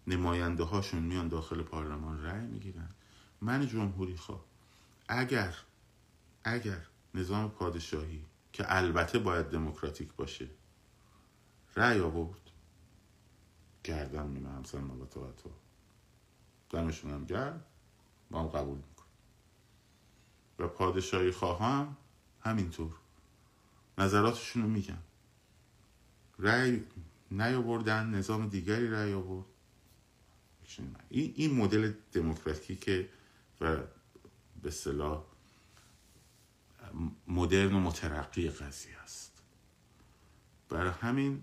نماینده هاشون میان داخل پارلمان رأی میگیرن. من جمهوری خواه اگر اگر نظام پادشاهی که البته باید دموکراتیک باشه رأی آورد، گردم میمه همسن مالتا و تو دمشونم گرد، با هم قبول میکنم. و پادشاهی خواهم همینطور نظراتشون رو میگم. رأی نیاوردن، نظام دیگری رأی آورد. این این مدل دموکراتیکه و به اصطلاح مدرن و مترقی قضیه است. برای همین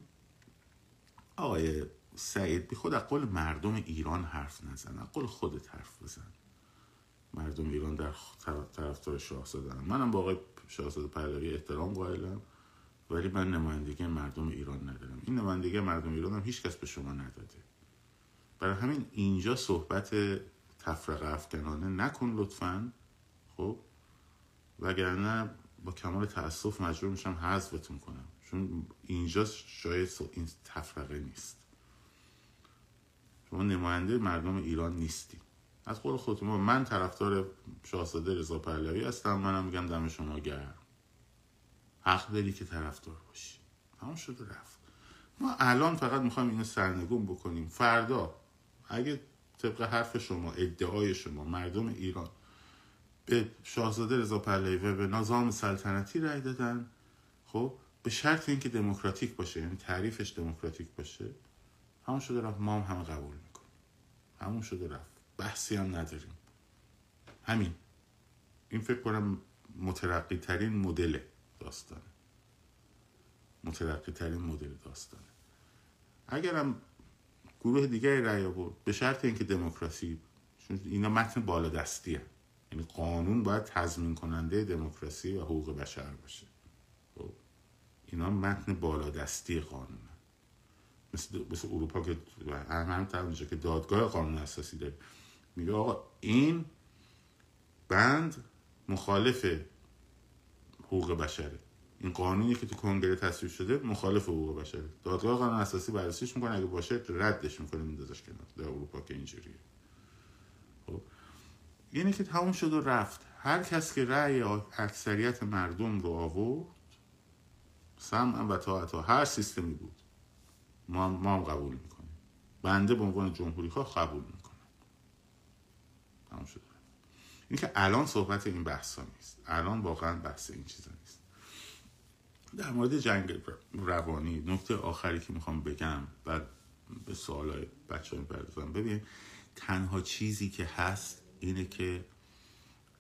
آقای سعید بی خود از قول مردم ایران حرف نزن، از قول خودت حرف بزن. مردم ایران در طرفدار شاهزاده، منم با آقای شاهزاده پهلوی احترام قائلم، ولی من نمایندگی مردم ایران ندارم. این نمایندگی مردم ایران هم هیچ کس به شما نداده. برای همین اینجا صحبت تفرقه افکنانه نکن لطفاً. خب وگرنه با کمال تأسف مجبور میشم حذفتون کنم، چون اینجا شاید این تفرقه نیست. شما نماینده مردم ایران نیستی. از قول خودتون. من طرفدار شاهزاده رضا پهلوی هستم، منم میگم دم شما گرم. عقل داری که طرفدار باشی. همون شد و رفت. ما الان فقط میخوایم اینو سرنگون بکنیم. فردا اگه طبق حرف شما، ادعای شما، مردم ایران به شاهزاده رضا پهلوی و به نظام سلطنتی رای دادن، خب به شرط اینکه دموکراتیک باشه، یعنی تعریفش دموکراتیک باشه، همون شده رفت. ما هم همه قبول میکنیم، همون شده رفت. بحثی هم نداریم. همین. این فکر کنم مترقی ترین مدل داستانه. مترقی ترین مدل داستانه. اگرم گروه دیگه رای آورد به شرط اینکه دموکراسی، اینا متن بالادستیه، یعنی قانون باید تضمین کننده دموکراسی و حقوق بشر باشه. اینا متن بالادستی قانونه. مثل مثل اروپا که هم تا اونجا که دادگاه قانون اساسی داره میگه آقا این بند مخالف حقوق بشره، این قانونی که تو کنگره تصویب شده مخالف حقوق بشره، دادگاه قانون اساسی بررسیش میکنه، اگه باشه ردش میکنه، میندازش کنار. در اروپا که اینجوریه. خب یعنی که تموم شد و رفت. هر کس که رأی اکثریت مردم رو آورد، سمعا و طاعتا، هر سیستمی بود، ما هم, ما هم قبول میکنیم. بنده به عنوان جمهوری‌خواه قبول میکنم. تموم شد. این که الان صحبت این بحثا نیست. الان واقعا بحث این چیزا نیست. در مورد جنگ روانی نکته آخری که میخوام بگم و به سوالای بچه‌ها میپردازم. ببین، تنها چیزی که هست اینه که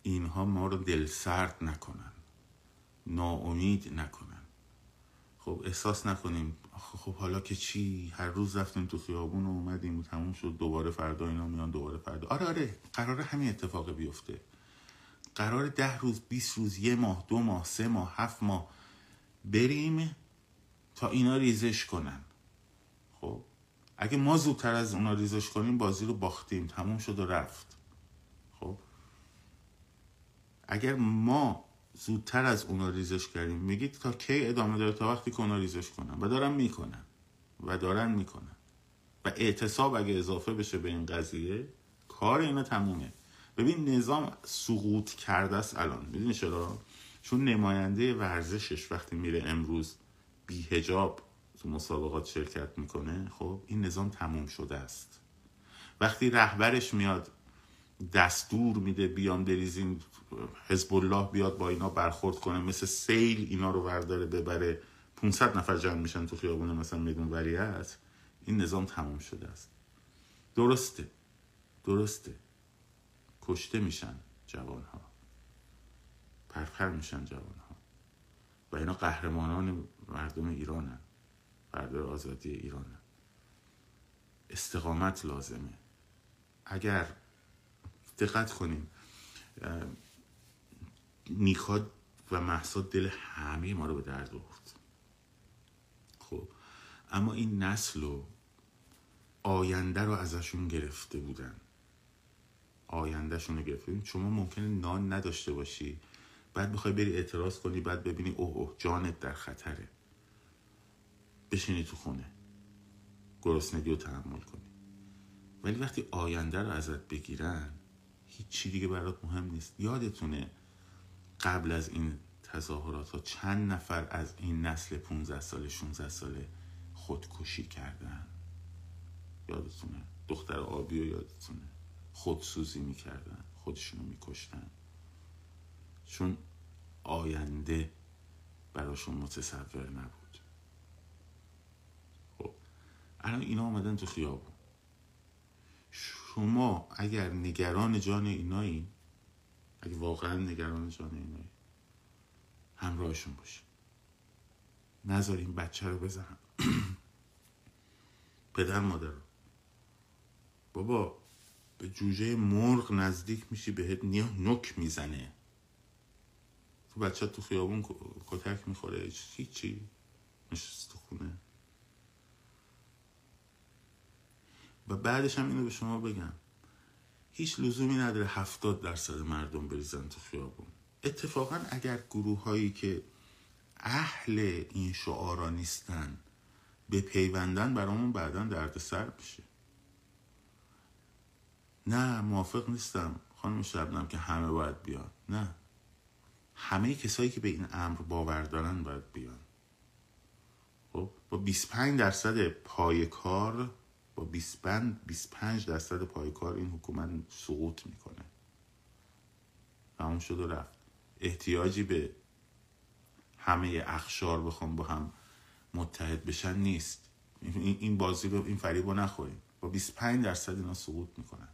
اینها ما رو دلسرد نکنن، ناامید نکنن. خب احساس نکنیم خب حالا که چی، هر روز رفتیم تو خیابون و اومدیم و تموم شد، دوباره فردا اینا میان، دوباره فردا. آره آره قراره همین اتفاق بیفته. قراره ده روز، بیست روز، یه ماه، دو ماه، سه ماه، هفت ماه بریم تا اینا ریزش کنن. خب اگه ما زودتر از اونا ریزش کنیم، بازی رو باختیم، تموم شد و رفت. خب اگر ما زودتر از اونا ریزش کردیم، میگید تا کی ادامه داره؟ تا وقتی که اونا ریزش کنن. و دارن میکنن و دارن میکنن و اعتصاب اگه اضافه بشه به این قضیه، کار اینا تمومه. ببین نظام سقوط کرده است الان. میدونی چرا؟ چون نماینده ورزشش وقتی میره امروز بی حجاب تو مسابقات شرکت میکنه، خب این نظام تموم شده است. وقتی رهبرش میاد دستور میده بیام دریزین حزب الله بیاد با اینا برخورد کنه، مثل سیل اینا رو ورداره ببره، پانصد نفر جمع میشن تو خیابون مثلا میدون ولیعصر، این نظام تموم شده است. درسته درسته کشته میشن جوانها، پرپر میشن جوانها و اینا قهرمانان مردم ایرانن، فردای آزادی ایرانن. استقامت لازمه. اگر دقت کنیم، نیکا و مهسا دل همه ما رو به درد آورد. خب اما این نسل و آینده رو ازشون گرفته بودن، آیندهشون رو گرفته بودن. شما ممکنه نان نداشته باشی، بعد بخوای بری اعتراض کنی، بعد ببینی اوه اوه جانت در خطره، بشینی تو خونه گرسنگی رو تحمل کنی. ولی وقتی آینده رو ازت بگیرن، هیچ چی دیگه برات مهم نیست. یادتونه قبل از این تظاهرات ها چند نفر از این نسل پونزده ساله، شانزده ساله خودکشی کردن؟ یادتونه؟ دختر آبی رو یادتونه؟ خودسوزی میکردن، خودشونو میکشتن، چون آینده براشون متصور نبود. خب الان اینا اومدن تو خیابون. شما اگر نگران جان اینایی، اگه واقعا نگران جان اینایی، همراهشون باشین. نذارین بچه رو بزنن. پدر مادر رو. بابا به جوجه مرغ نزدیک میشی بهت نیا نوک میزنه. تو بچه تو خیابون کتک میخوره، هیچی، نشست تو خونه. و بعدش هم اینو به شما بگم، هیچ لزومی نداره هفتاد درصد مردم بریزن تو خیابون. اتفاقا اگر گروه هایی که اهل این شعارا نیستن به پیوندن، برامون بعدن دردسر میشه. نه موافق نیستم خانم شبنم که همه باید بیان. نه، همه کسایی که به این امر باور دارن باید بیان. خب با بیست و پنج درصد پای کار، با بیست و پنج درصد پای کار این حکومت سقوط میکنه. تمام شد و رفت. احتیاجی به همه اقشار بخوام با هم متحد بشن نیست. این بازی رو، این فریب رو نخوریم. با بیست و پنج درصد اینا سقوط میکنن.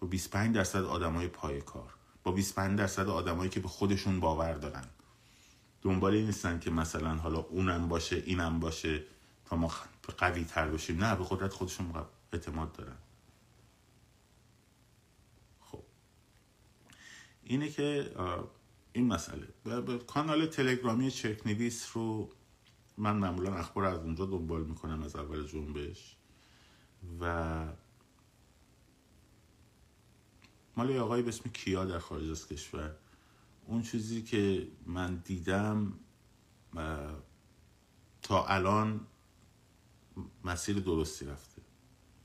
با بیست و پنج درصد آدمای پای کار، با بیست و پنج درصد آدمایی که به خودشون باور دارن، دنبال این نیستن که مثلا حالا اونم باشه اینم باشه تا ما قوی تر بشیم. نه، به قدرت خودشون اعتماد دارن. خب اینه که این مسئله. کانال تلگرامی چرک‌نویس رو من معمولا اخبار از اونجا دنبال میکنم از اول جنبش، و مال یه آقایی به اسم کیا در خارج از کشور. اون چیزی که من دیدم تا الان مسیر درستی رفته،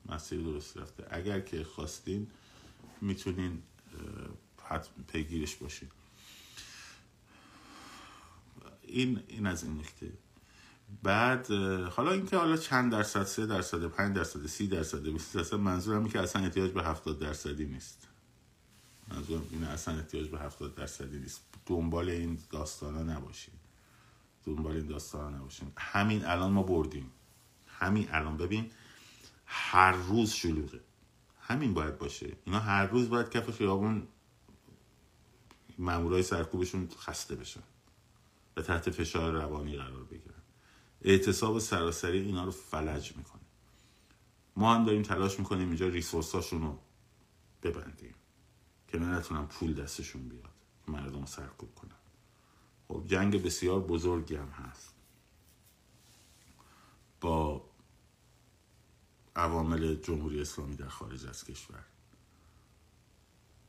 مسیر درستی رفته. اگر که خواستین میتونین پیگیرش باشین. این این از این نکته. بعد حالا اینکه حالا چند درصد، سه درصد، پنج درصد، سی درصد، بیست درصد، منظورم اینه که اصلا احتیاج به هفتاد درصدی نیست. منظورم اینه اصلا احتیاج به هفتاد درصدی نیست. دنبال این داستانا نباشین. دنبال این داستانا نباشین. همین الان ما بردیم. همین الان ببین هر روز شلوغه. همین باید باشه. اینا هر روز باید کف خیابون مامورای سرکوبشون خسته بشن و تحت فشار روانی قرار بگیرن. اعتصاب سراسری اینا رو فلج میکنه. ما هم داریم تلاش میکنیم اینجا ریسورساشون رو ببندیم که نتونن پول دستشون بیاد مردم رو سرکوب کنن. خب جنگ بسیار بزرگی هم هست با عوامل جمهوری اسلامی در خارج از کشور.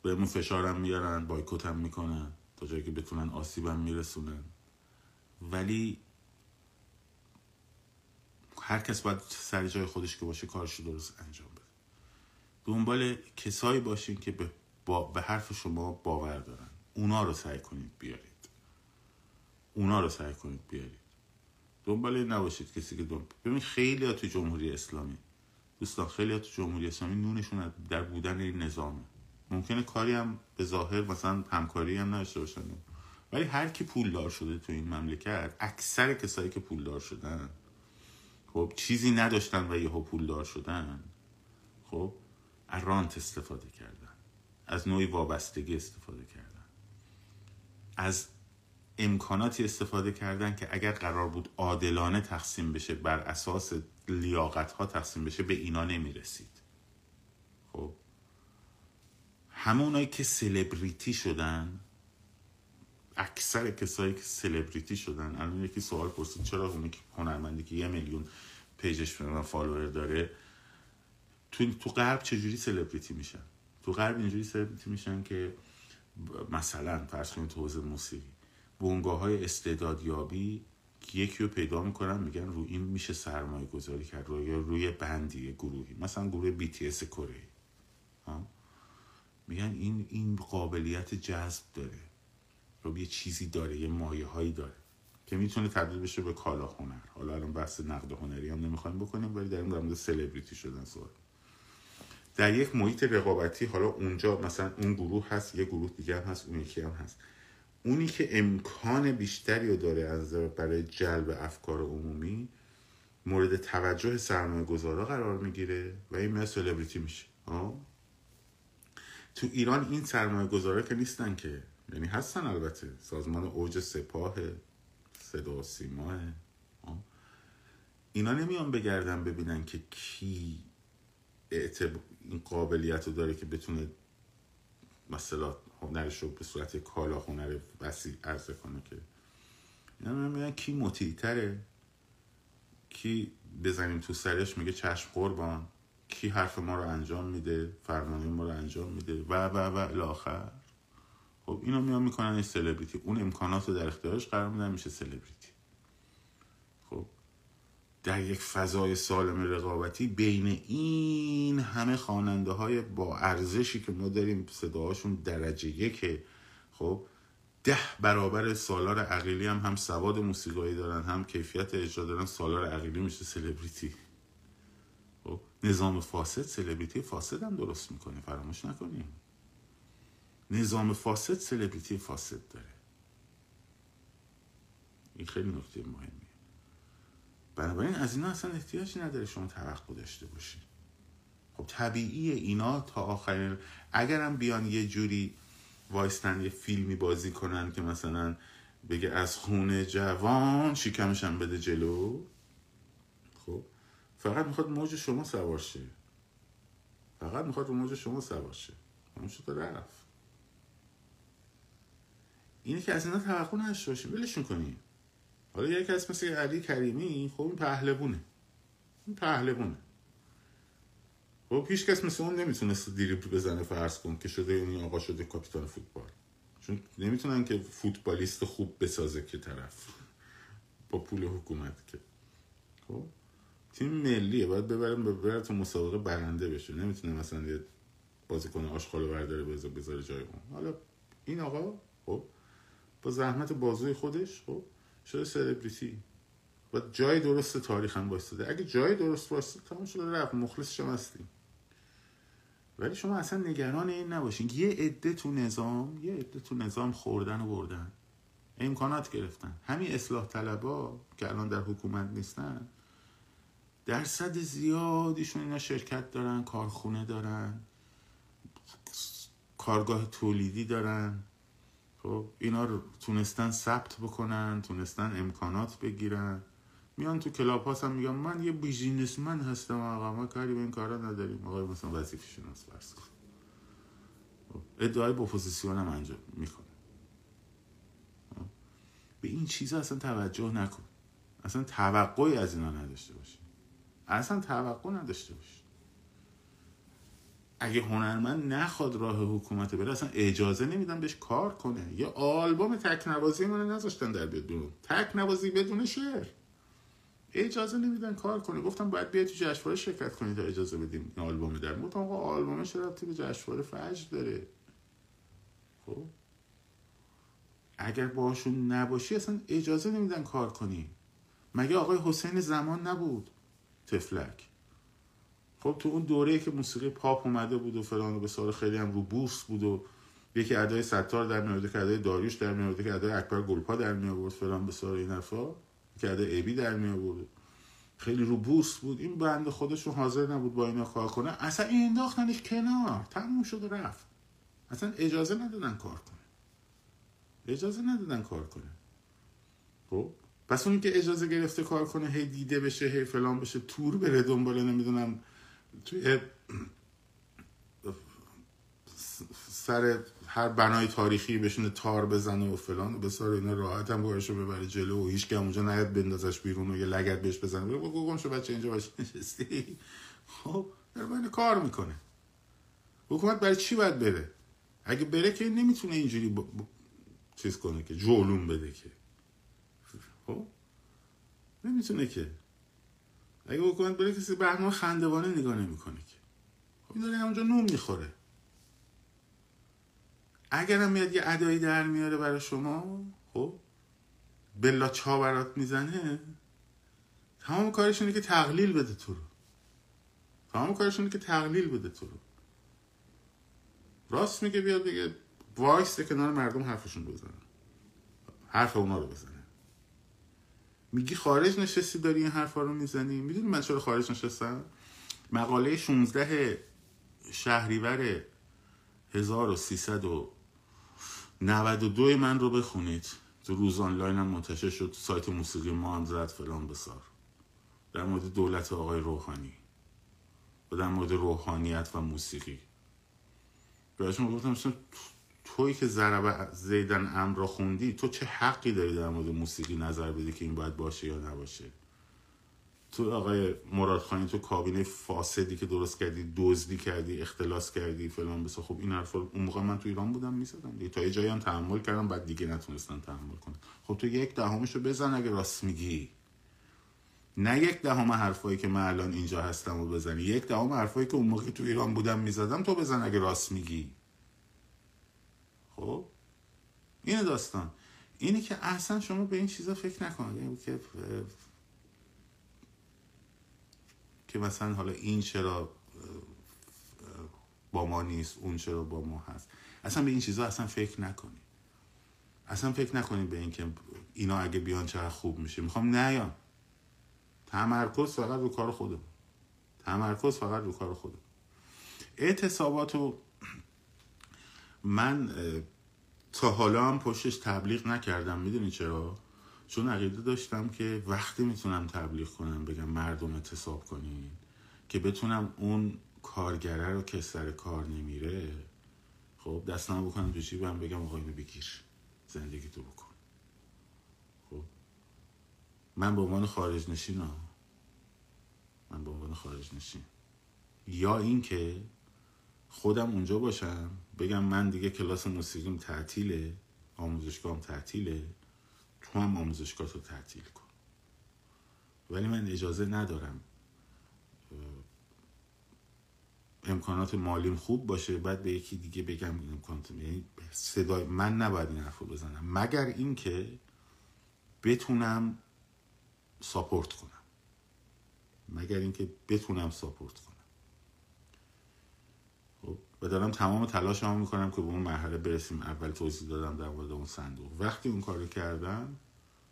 بهمون فشار هم میارن، بایکوت هم میکنن تا جایی که بتونن، آسیب هم میرسونن. ولی هر کس باید سر جای خودش که باشه کارش رو درست انجام بده. دنبال کسایی باشین که به, با به حرف شما باور دارن. اونا رو سعی کنید بیارید. اونا رو سعی کنید بیارید. دنبال این نباشید کسی که دنبال. ببین خیلی ها تو جمهوری اسلامی، دوستان، خیلی ها تو جمهوری اسلامی نونشون در بودن این نظامه. ممکنه کاری هم به ظاهر مثلا همکاری هم نداشته باشن، ولی هر کی پولدار شده تو این مملکت، اکثر کسایی که پولدار شدن خب چیزی نداشتن و یهو پولدار شدن. خب از رانت استفاده کردن، از نوعی وابستگی استفاده کردن، از امکاناتی استفاده کردن که اگر قرار بود عادلانه تقسیم بشه، بر اساس لیاقت‌ها تقسیم بشه، به اینا نمی‌رسید. خب همونایی که سلبریتی شدن، اکثر کسایی که سلبریتی شدن، الان یکی سوال پرسید چرا اون یکی هنرمندی که یه میلیون پیجش برای فالوور داره تو تو غرب چجوری سلبریتی میشن؟ تو غرب اینجوری سلبریتی میشن که مثلا فرض کنید تو حوزه موسیقی بنگاه‌های استعدادیابی که یکی رو پیدا میکنن میگن رو این میشه سرمایه گذاری کرد، رو یا روی بندی گروهی، مثلا گروه بی تی اس کره، ها، میگن این این قابلیت جذب داره، رو یه چیزی داره، یه مایه هایی داره که میتونه تبدیل بشه به کالا هنر. حالا الان بحث نقد هنری هم نمیخوایم بکنیم، ولی داریم در مورد سلبریتی شدن صحبت. در یک محیط رقابتی، حالا اونجا مثلا اون گروه هست، یه گروه دیگه هم هست، اون یکی هم هست، اونی که امکان بیشتری رو داره از برای جلب افکار عمومی، مورد توجه سرمایه‌گذارا قرار میگیره و این میاد سلبریتی میشه. ها تو ایران این سرمایه‌گذارا که نیستن که، یعنی هستن البته، سازمان اوج سپاه، صدا و سیماه، اینا نمیان بگردن ببینن که کی اعتب... این قابلیت رو داره که بتونه مثلا هنرش رو به صورت کالا هنر وسیع عرضه کنه. که اینا میگن کی مطیع تره، کی بزنیم تو سرش میگه چشم قربان، کی حرف ما رو انجام میده، فرمانه ما رو انجام میده و و و الاخر. خب اینو میان میکنن این سلبریتی، اون امکانات رو در اختیارش قرار میدن، میشه سلبریتی. خب در یک فضای سالم رقابتی بین این همه خواننده های با ارزشی که ما داریم، صداهاشون درجه یکه، خب ده برابر سالار عقیلی هم هم سواد موسیقایی دارن، هم کیفیت اجرا دارن. سالار عقیلی میشه سلبریتی. نظام فاسد سلبریتی فاسد هم درست میکنه، فراموش نکنیم. نظام فاسد سلبریتی فاسد داره. این خیلی نکته مهمیه. بنابراین از اینا اصلا احتیاج نداره شما توقع داشته باشید. خب طبیعیه اینا تا آخرین، اگرم بیان یه جوری وایستن یه فیلمی بازی کنن که مثلا بگه از خون جوان شکمش هم بده جلو، خب فقط میخواد موج شما سوار شه، فقط میخواد موج شما سوار شه. همون شده رفت. اینه که از اینا توقع نشته باشیم، بلشون کنیم. حالا یکی از مثل علی کریمی، خب این پهلوونه، این پهلوونه. خب هیچ کس مثل اون نمیتونست دریبل بزنه، فرض کن که شده اون آقا شده کاپیتان فوتبال، چون نمیتونن که فوتبالیست خوب بسازه که طرف با پول حکومت. که خب تیم ملیه باید ببرن، ببره تو مسابقه برنده بشه، نمیتونه مثلا یه بازیکن آشغالو برداره بذاره جای اون. حالا این آقا خب با زحمت بازوی خودش خب شده سلبریتی و جای درست تاریخ هم وایستاده. اگه جای درست وایستاده تمام شده رفت، مخلص شما هستیم. ولی شما اصلا نگران این نباشین. یه عده تو نظام، یه عده تو نظام خوردن و بردن، امکانات گرفتن. همین اصلاح طلبا که الان در حکومت نیستن، درصد زیادیشون اینا شرکت دارن، کارخونه دارن، کارگاه تولیدی دارن. خب اینا رو تونستن ثبت بکنن، تونستن امکانات بگیرن. میان تو کلاب هاست هم میگن من یه بیزینسمن هستم آقا، ما کاری به این کارا نداریم. آقای مثلا وظیفه شناس فرض کن، ادعای اپوزیسیون هم انجام میکنه. به این چیزا اصلا توجه نکن، اصلا توقعی از اینا نداشته باشی، اصلا توقع نداشته باشی. اگه هنرمند نخواد راه حکومت بره، اصلا اجازه نمیدن بهش کار کنه. یه آلبوم تکنوازی منو نذاشتن در بدون تکنوازی، بدون شعر، اجازه نمیدن کار کنه. گفتم باید بیاید تو جشنواره شرکت کنید تا اجازه بدیم این آلبوم در مورد. آقا آلبومش ربطی به جشنواره فجر داره. خب اگر باهاشون نباشی اصلا اجازه نمیدن کار کنی. مگه آقای حسین زمان نبود تفلک؟ خب تو اون دوره‌ای که موسیقی پاپ اومده بود و فلان و بسار، خیلی هم رو بورس بود و یکی ادای ستار در میآورد، که ادای داریوش در میآورد، که ادای اکبر گلپا در میآورد، فلان بسار این حرفا، که ادای ابی در میآورد، خیلی رو بورس بود. این بنده خودش حاضر نبود با اینا کار کنه، اصلا این انداختنش کنار، تموم شد و رفت. اصلا اجازه ندادن کار کنه، اجازه ندادن کار کنه. خب پس اون که اجازه گرفته کار کنه، هی دیده بشه، هی فلان بشه، تور بره دنباله، نمیدونم توی سر هر بنای تاریخی بشونه تار بزنه و فلان و بسار اینا، راحت هم بایشو ببره جلو و هیچ که اونجا نهید بندازش بیرون و یه لگد بهش بزنه بگو گم شو بچه اینجا باشه نشستی. خب در باید کار میکنه. حکومت برای چی باید بره؟ اگه بره که نمیتونه اینجوری ب... ب... چیز کنه که جولون بده که، خب نمیتونه که. اگه حکومت بره کسی به ما خندوانه نگاه نمی کنه که. خب این داره همونجا نوم میخوره. اگرم میاد یه ادایی در میاره برای شما، خب بلا چا برات میزنه، تمام کارش اینه که تقلیل بده تو رو، تمام کارش اینه که تقلیل بده تو رو. راست میگه، بیاد بگه وایسته کنار مردم حرفشون بزنه، حرف اونا رو بزنه. میگی خارج نشستی داری این حرفا رو میزنی. میدونی من چرا خارج نشستم؟ مقاله شانزده شهریور هزار و سیصد و نود و دو من رو بخونید. تو روز آنلاین هم منتشر شد، تو سایت موسیقی ما هم زد فلان بسار، در مورد دولت آقای روحانی و در مورد روحانیت و موسیقی. برایشون گفتم مثلا تویی که ضرب زیدن امر را خوندی، تو چه حقی داری در مورد موسیقی نظر بدی که این باید باشه یا نباشه؟ تو آقای مرادخانی، تو کابینه فاسدی که درست کردی، دزدی کردی، اختلاس کردی، فلان بسا. خب این حرفا اون موقع من تو ایران بودم می‌زدم، تا یه جایی هم تحمل کردم، بعد دیگه نتونستم تحمل کنم. خب تو یک دهمشو بزن اگه راست میگی، نه یک دهم حرفایی که من الان اینجا هستم رو بزنی. یک دهم حرفایی که اون موقع تو ایران بودم می‌زدم تو بزن اگه راست میگی. خب اینه داستان. اینه که احسن شما به این چیزا فکر نکنید که که مثلا حالا این چرا با ما نیست، اون چرا با ما هست. اصلا به این چیزا اصلا فکر نکنید. اصلا فکر نکنید به این که اینا اگه بیان چقدر خوب میشه. میخوام نیان. تمرکز فقط رو کار خودم. تمرکز فقط رو کار خودم. اعتصاباتو من تا حالا هم پشتش تبلیغ نکردم. میدونی چرا؟ چون عقیده داشتم که وقتی میتونم تبلیغ کنم بگم مردم اعتصاب کنین که بتونم اون کارگره رو که سر کار نمیره خب دستم بکنم تو جیبم بگم آقا اینو بگیر زندگی تو بکن. خب من به عنوان خارج نشین ها من به عنوان خارج نشین یا این که خودم اونجا باشم بگم من دیگه کلاس موسیقیم تعطیله، آموزشگاهم تعطیله، تو هم آموزشگاهتو تعطیل کن. ولی من اجازه ندارم امکانات مالیم خوب باشه بعد به یکی دیگه بگم امکانات، یعنی صدای من نباید این حرفو بزنم مگر اینکه بتونم ساپورت کنم، مگر اینکه بتونم ساپورت کنم. و دارم تمام تلاش هم میکنم که به اون مرحله برسیم. اول توضیح دادم در مورد اون صندوق. وقتی اون کارو کردم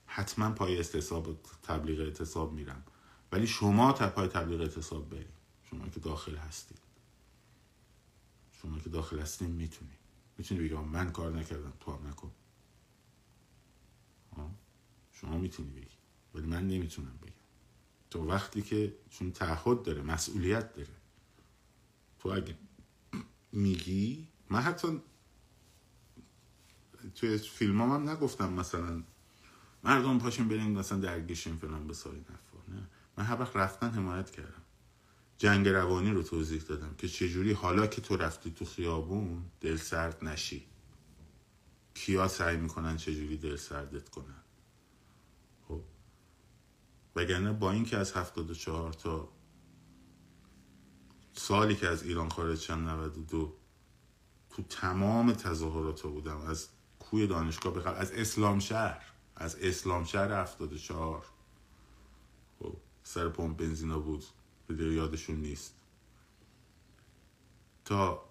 حتما پای اعتصاب تبلیغ اعتصاب میرم. ولی شما تا پای تبلیغ اعتصاب برید. شما که داخل هستید. شما که داخل هستید میتونید. میتونید بگید من کار نکردم تو هم نکن. شما میتونید بگید. ولی من نمیتونم بگم. تو وقتی که چون تعهد داره، مسئولیت داره. تو اگه میگی، من حتی توی فیلم هم نگفتم مثلا مردم پاشیم بریم مثلا درگیشیم فلان بسارید نفر، نه من هر وقت رفتن حمایت کردم. جنگ روانی رو توضیح دادم که چجوری حالا که تو رفتی تو خیابون دل سرد نشی. کیا سعی میکنن چجوری دل سردت کنن؟ خب وگرنه با این که از هفتاد و چهار تا سالی که از ایران خارج شدم نود و دو تو تمام تظاهرات بودم، از کوی دانشگاه بخوام، از اسلام شهر از اسلام شهر هفتاد و چهار خب سر پمپ بنزینا بود دیگه یادشون نیست، تا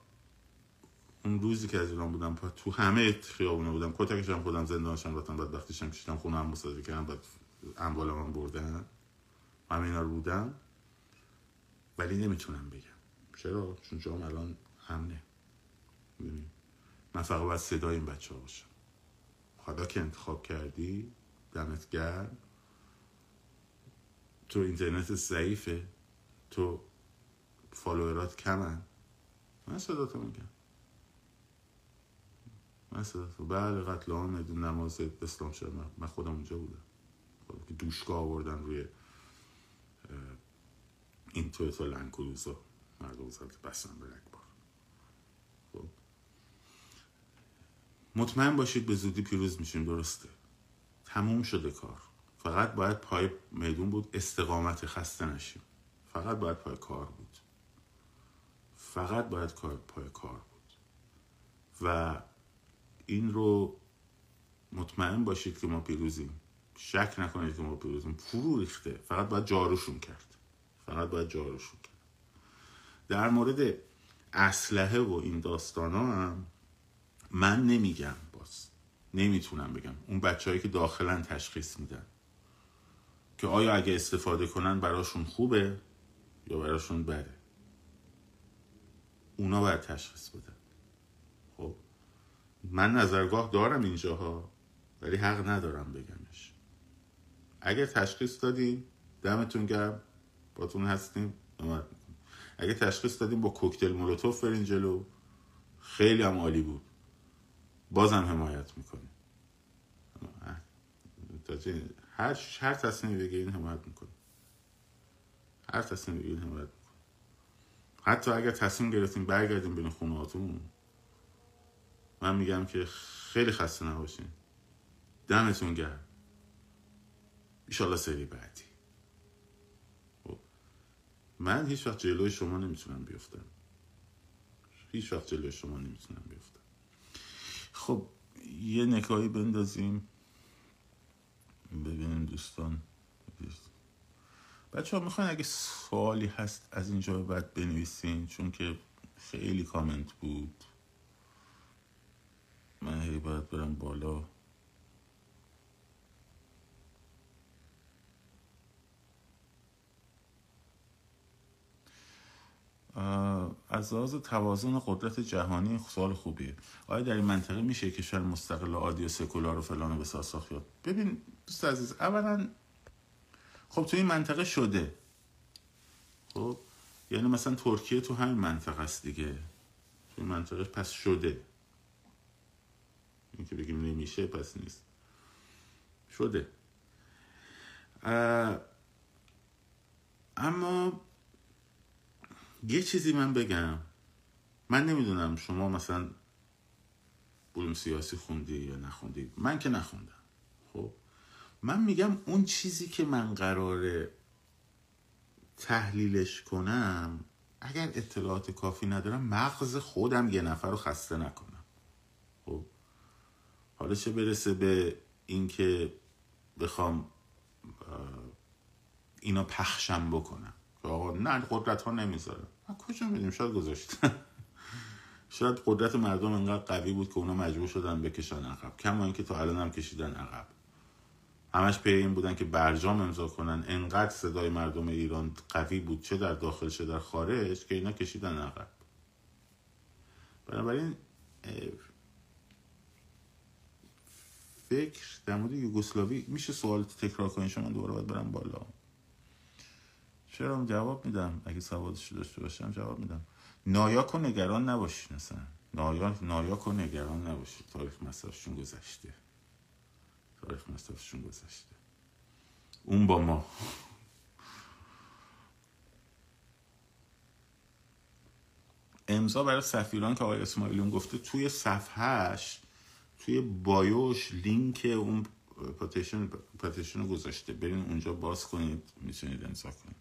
اون روزی که از ایران بودم تو همه خیابونا بودم، کتکشم خودم، زندانشم، رفتم بدبختیشم کشیدم، خونه‌ام مصادره کردم، بعد اموالم بردن، من اینا رو بودم. ولی نمیتونم بگم چرا؟ چون جام الان امنه. من فقط باید صدای این بچه ها باشم. خدا که انتخاب کردی دمت گرم. تو اینترنت ضعیفه، تو فالوورات کمن، من صداتو میگم، من صداتو بله قتل عام ندون نماز اسلام شد. من خودم اونجا بودم که دوشگاه آوردن روی این توی تا لنکروزا مردم زد بستن به رکبار. خب مطمئن باشید به زودی پیروز میشیم. درسته، تموم شده کار، فقط باید پای میدون بود، استقامت، خسته نشیم. فقط باید پای کار بود، فقط باید کار پای کار بود. و این رو مطمئن باشید که ما پیروزیم، شک نکنید که ما پیروزیم. فرو ریخته، فقط باید جاروشون کرد، فقط باید جاروشون کرد. در مورد اسلحه و این داستانا هم من نمیگم، باز نمیتونم بگم. اون بچه‌هایی که داخلن تشخیص میدن که آیا اگه استفاده کنن براشون خوبه یا براشون بده. اونا باید تشخیص بدن. خب من نظرگاه دارم اینجاها ولی حق ندارم بگمش. اگه تشخیص دادین دمتون گرم، باتون هستیم. اگه تشخیص دادیم با کوکتل مولوتوف برین جلو، خیلی هم عالی بود، بازم حمایت میکنیم. هر هر تصمیم بگیرین حمایت میکنیم، هر تصمیم بگیرین حمایت میکنیم. حتی اگر تصمیم گرفتیم برگردیم بین خونهاتون، من میگم که خیلی خسته نباشین، دمتون گرم، ایشالله سری بعدی. من هیچ وقت جلوی شما نمیتونم بیفتم، هیچ وقت جلوی شما نمیتونم بیفتم. خب یه نگاهی بندازیم ببینیم دوستان. بچه ها میخواین اگه سوالی هست از اینجا به بعد بنویسین، چون که خیلی کامنت بود، من هی باید برم بالا. از لحاظ توازن قدرت جهانی سوال خوبیه. آیا در این منطقه میشه کشور مستقل عادی و سکولار و فلان و بساز ساخیات؟ ببین دوست عزیز، اولا خب تو این منطقه شده، خب یعنی مثلا ترکیه تو همین منطقه است دیگه، تو این منطقه پس شده، این که بگیم نمیشه پس نیست، شده. اما یه چیزی من بگم، من نمیدونم شما مثلا علوم سیاسی خوندی یا نخوندی، من که نخوندم. خب من میگم اون چیزی که من قراره تحلیلش کنم اگر اطلاعات کافی ندارم مغز خودم یه نفر رو خسته نکنم. خب حالا چه برسه به این که بخوام اینا پخشم بکنم که آقا نه قدرت ها نمیذاره، من کجا میدیم، شاید گذاشتن شاید قدرت مردم انقدر قوی بود که اونا مجبور شدن بکشن عقب، کما اینکه تا الان هم کشیدن عقب، همش پی این بودن که برجام امضا کنن، انقدر صدای مردم ایران قوی بود چه در داخل چه در خارج که اینا کشیدن عقب. بنابراین فکر در مورد یوگسلاوی میشه سوال تکرار کنین، شما دوباره باید برم بالا، چرا هم جواب میدم، اگه سوالش داشته باشم جواب میدم. نایاک و نگران نباشید، مثلا نایاک نایاک و نگران نباشید، تاریخ مصرفشون گذشته، تاریخ مصرفشون گذشته، اون با ما. امضا برای سفیران که آقای اسماعیلیون گفته توی صفحهش توی بایوش لینک اون پتیشن پتیشن رو گذاشته، برین اونجا باز کنید میتونید امضا کنید.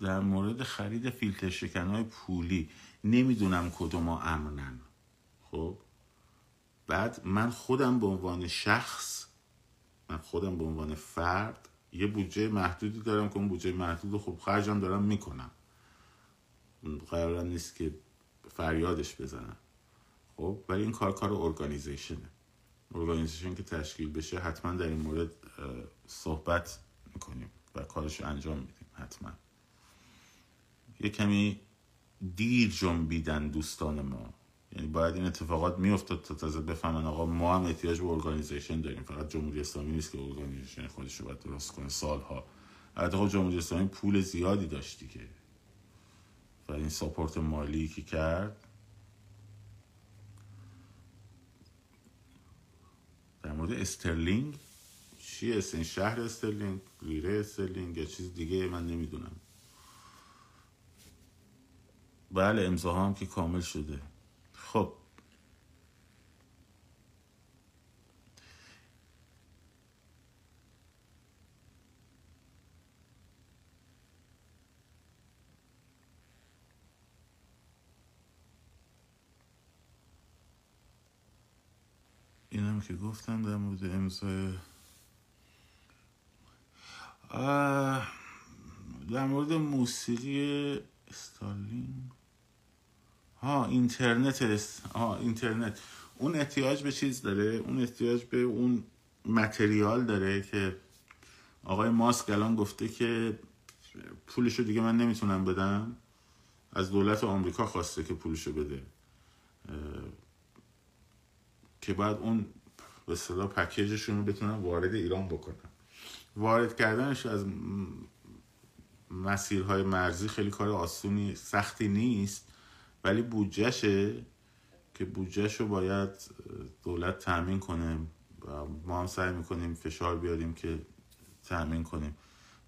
در مورد خرید فیلتر شکنهای پولی نمیدونم کدوما امنن. خب بعد من خودم به عنوان شخص، من خودم به عنوان فرد یه بودجه محدودی دارم که اون بودجه محدود خب خرجم دارم میکنم، قرارم نیست که فریادش بزنم. خب ولی این کار کار ارگانیزیشنه، ارگانیزیشن که تشکیل بشه حتما در این مورد صحبت میکنیم و کارش انجام میدیم. حتما یه کمی دیر جنبیدن دوستان ما، یعنی باید این اتفاقات میافتاد تا تازه بفهمن آقا ما هم احتیاج به ارگانیزیشن داریم، فقط جمهوری اسلامی نیست که ارگانیزیشن خودش رو باید درست کنه سالها. البته خب جمهوری اسلامی پول زیادی داشتی که و این ساپورت مالی که کرد. در مورد استرلینگ چی است، این شهر استرلینگ، لیره استرلینگ یا چیز دیگه من نمیدونم. بله امضاها هم که کامل شده. خب این هم که گفتم در مورد امضای در مورد موسیقی استالین ها اینترنت است. ها اینترنت اون احتیاج به چیز داره، اون احتیاج به اون متریال داره که آقای ماسک الان گفته که پولشو دیگه من نمیتونم بدم، از دولت آمریکا خواسته که پولشو بده، که بعد اون به اصطلاح پکیجشون رو بتونن وارد ایران بکنن. وارد کردنش از مسیرهای مرزی خیلی کار آسونی سختی نیست، ولی بودجهشه که بودجهشو باید دولت تأمین کنه و ما هم سعی میکنیم فشار بیاریم که تأمین کنیم.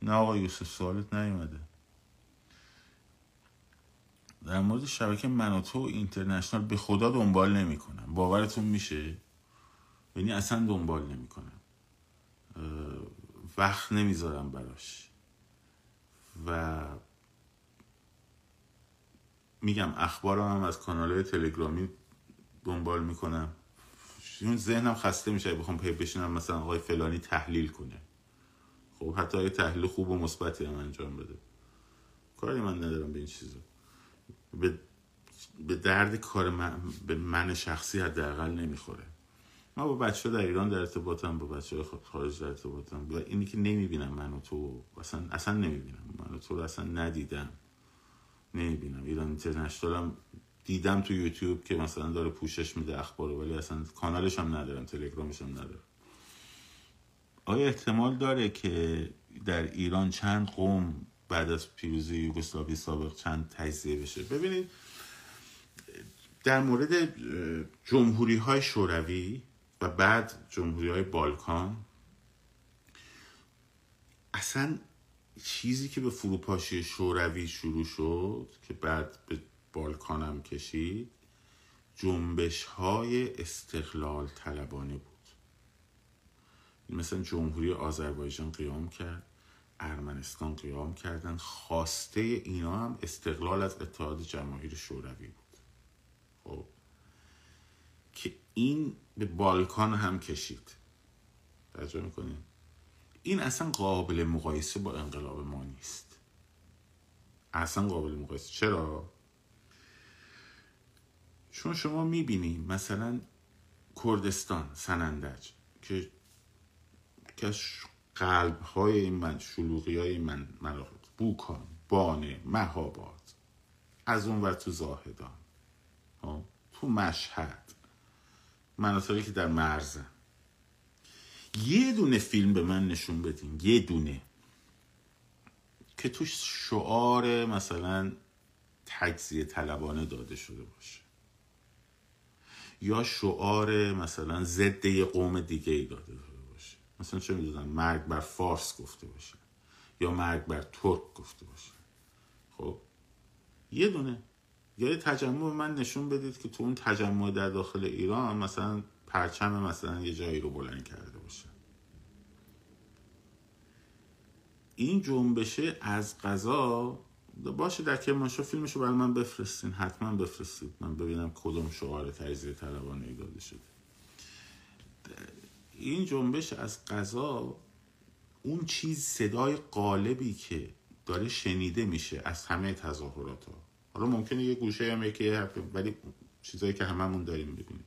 نه آقای یوسف سوالت نیومده. در مورد شبکه مناطو اینترنشنال به خدا دنبال نمی کنم، باورتون میشه؟ یعنی اصلا دنبال نمی کنم، وقت نمیذارم براش و میگم اخبارم هم از کانال‌های تلگرامی دنبال میکنم، چون ذهنم خسته میشه بخوام پی بشینم مثلا آقای فلانی تحلیل کنه. خب حتی اگه تحلیل خوب و مثبتی هم انجام بده، کاری من ندارم به این چیزا، به به درد کار من، به من شخصی حداقل نمیخوره. من با بچه ها در ایران در ارتباطم، با بچه های خارج در ارتباطم، با اینی که نمیبینم من و تو اصلا اصلا نمیبینم من و تو رو اصلا ندیدم نمیبینم. ایران اینترنشنال هم دیدم تو یوتیوب که مثلا داره پوشش میده اخبارو، ولی اصلا کانالش هم ندارم، تلگرامش هم ندارم. آیا احتمال داره که در ایران چند قوم بعد از پیروزی یوگسلاوی سابق چند تجزیه بشه؟ ببینید در مورد جمهوری های شوروی و بعد جمهوری های بالکان اصلا چیزی که به فروپاشی شوروی شروع شد که بعد به بالکان هم کشید، جنبش های استقلال طلبانه بود. مثلا جمهوری آذربایجان قیام کرد، ارمنستان قیام کردن، خواسته اینا هم استقلال از اتحاد جماهیر شوروی بود. خب که این به بالکان هم کشید. توجه میکنیم این اصلا قابل مقایسه با انقلاب ما نیست، اصلا قابل مقایسه. چرا؟ چون شما میبینی مثلا کردستان، سنندج که که قلب های این من، شلوغی های من، مراقب بوکان، بانه، مهاباد، از اون ور تو زاهدان، تو مشهد، مناطقی که در مرزن. یه دونه فیلم به من نشون بدین، یه دونه که توش شعار مثلا تجزیه طلبانه داده شده باشه یا شعار مثلا ضد یه قوم دیگه ای داده شده باشه، مثلا چه میدونم مرگ بر فارس گفته باشه یا مرگ بر ترک گفته باشه. خب یه دونه یا یه تجمع من نشون بدید که تو اون تجمع در داخل ایران مثلا پرچم مثلا یه جایی رو بلند کرده باشه. این جنبشه از قضا باشه در که منشو فیلمشو برای من بفرستین، حتما بفرستید من ببینم کدوم شعار تجزیه طلبانه داده شده. این جنبش از قضا اون چیز صدای قالبی که داره شنیده میشه از همه تظاهرات ها، حالا ممکنه یه گوشه هم یکی حرف، ولی چیزایی که هممون داریم می‌بینیم،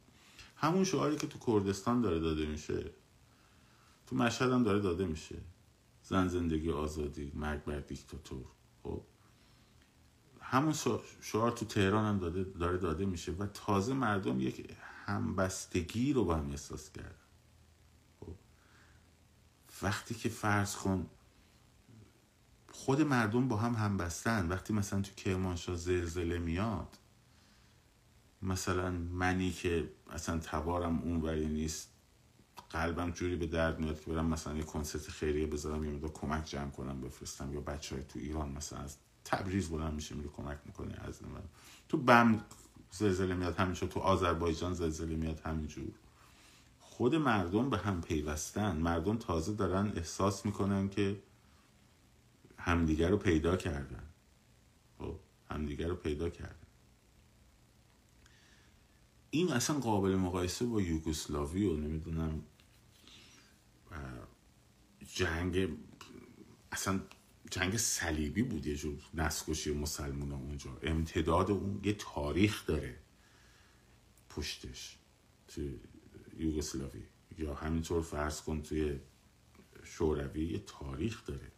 همون شعاری که تو کردستان داره داده میشه، تو مشهد هم داره داده میشه، زن زندگی آزادی، مرگ بر دیکتاتور. خب همون شعار تو تهران هم داده داره داده میشه و تازه مردم یک همبستگی رو با هم احساس کردن. خب وقتی که فرض کن خود مردم با هم همبستن، وقتی مثلا تو کرمانشاه زلزله میاد، مثلا منی که اصلا تبارم اونوری نیست، قلبم جوری به درد میاد که برم مثلا یه کنسرت خیریه بذارم یا مقدار کمک جمع کنم بفرستم، یا بچهای تو ایران مثلا از تبریز بلند میشه میره کمک میکنه. از من تو بم زلزله میاد همینجور، تو آذربایجان زلزله میاد همینجور. خود مردم به هم پیوستن، مردم تازه دارن احساس میکنن که همدیگر رو پیدا کردن. خب همدیگر رو پیدا کردن. این اصلا قابل مقایسه با یوگسلاوی و نمیدونم جنگ، اصلا جنگ صلیبی بود، یه جور نسل‌کشی مسلمونا اونجا، امتداد اون یه تاریخ داره پشتش تو یوگسلاوی، یا همینطور فرض کن توی شوروی یه تاریخ داره،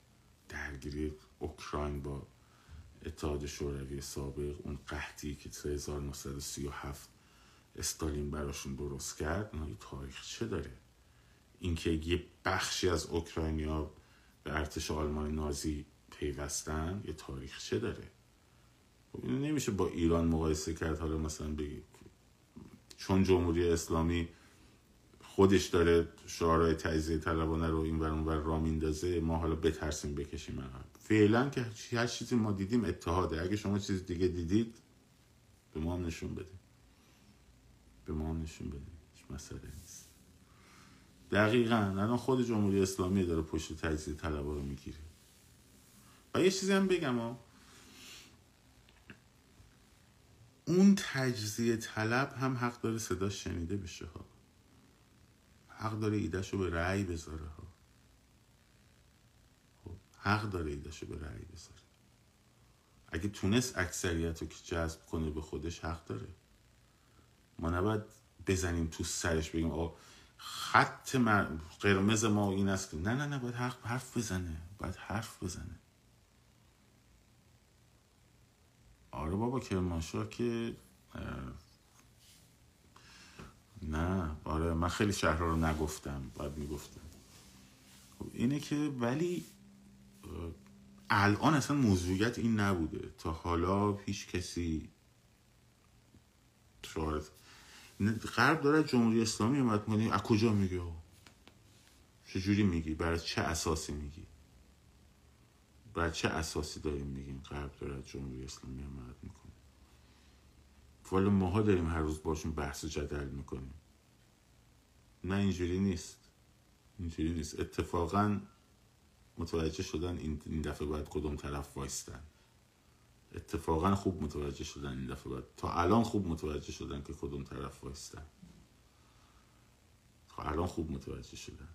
درگیری اوکراین با اتحاد شوروی سابق، اون قحطی که هزار و نهصد و سی و هفت استالین براشون درست کرد، اونها یه تاریخ چه داره. اینکه یه بخشی از اوکراینیا به ارتش آلمان نازی پیوستن یه تاریخ چه داره. اینو نمیشه با ایران مقایسه کرد. حالا مثلا بگید چون جمهوری اسلامی خودش داره شعارهای تجزیه طلبانه رو این ور اون ور را میندازه، ما حالا بترسیم بکشیم عقب. فعلا که هر چیزی ما دیدیم اتحاده. اگه شما چیز دیگه دیدید به ما هم نشون بدید، به ما هم نشون بدید، هیچ مسئله نیست. دقیقاً الان خود جمهوری اسلامی داره پشت تجزیه طلبا رو میگیره. و یه چیزی هم بگم ها، اون تجزیه طلب هم حق داره صدا شنیده بشه ها. حق داره ایدهشو به رأی بذاره ها. خب حق داره ایدهشو به رأی بذاره. اگه تونست اکثریت رو که جذب کنه به خودش حق داره. ما نباید بزنیم تو سرش بگیم آقا خط قرمز ما این است که نه نه نه باید حق حرف بزنه، باید حرف بزنه. آره بابا کرمانشاه که نه، آره من خیلی شهرها رو نگفتم، باید میگفتم. خب اینه که ولی الان اصلا موضوعیت این نبوده. تا حالا هیچ کسی شاید غرب داره جمهوری اسلامی اومد میگه از کجا میگی آقا؟ چجوری میگی؟ برای چه اساسی میگی؟ برای چه اساسی داریم میگیم غرب داره جمهوری اسلامی اومد میکنه؟ والا ماها داریم هر روز باشون بحث و جدل میکنیم. نه اینجوری نیست. اینجوری نیست. اتفاقاً متوجه شدن این دفعه باید کدوم طرف وایستن. اتفاقاً خوب متوجه شدن این دفعه باید. تا الان خوب متوجه شدن که کدوم طرف وایستن. تا الان خوب متوجه شدن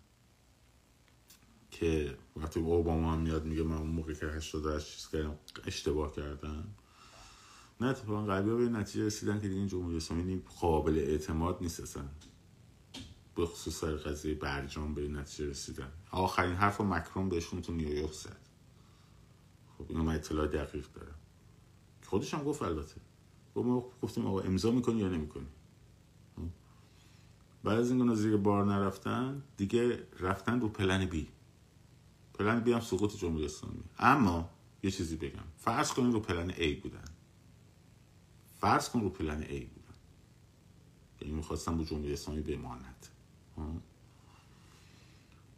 که وقتی اوباما هم میاد میگه من اون موقع که هشتاد و هشت چیز کردم اشتباه کردم، نه اتفاقاً غربی‌ها به نتیجه رسیدن که دیگه این جمهوری اسلامی قابل اعتماد نیست اصلا. به خصوص سر قضیه برجام به نتیجه رسیدن. آخرین حرف مکرون بهشون تو نیویورک زد. خب اینو من اطلاع دقیق دارم. خودش هم گفت البته. ما گفتیم آقا امضا میکنی یا نمیکنی. بعد از اینکه زیر بار نرفتن دیگه رفتن رو پلن بی. پلن بی هم سقوط جمهوری اسلامی. اما یه چیزی بگم. فرض کنید رو پلن ای بودن. فرض کن رو پلن ای بودن. یعنی میخواستن با جمهوری اسلامی بماند.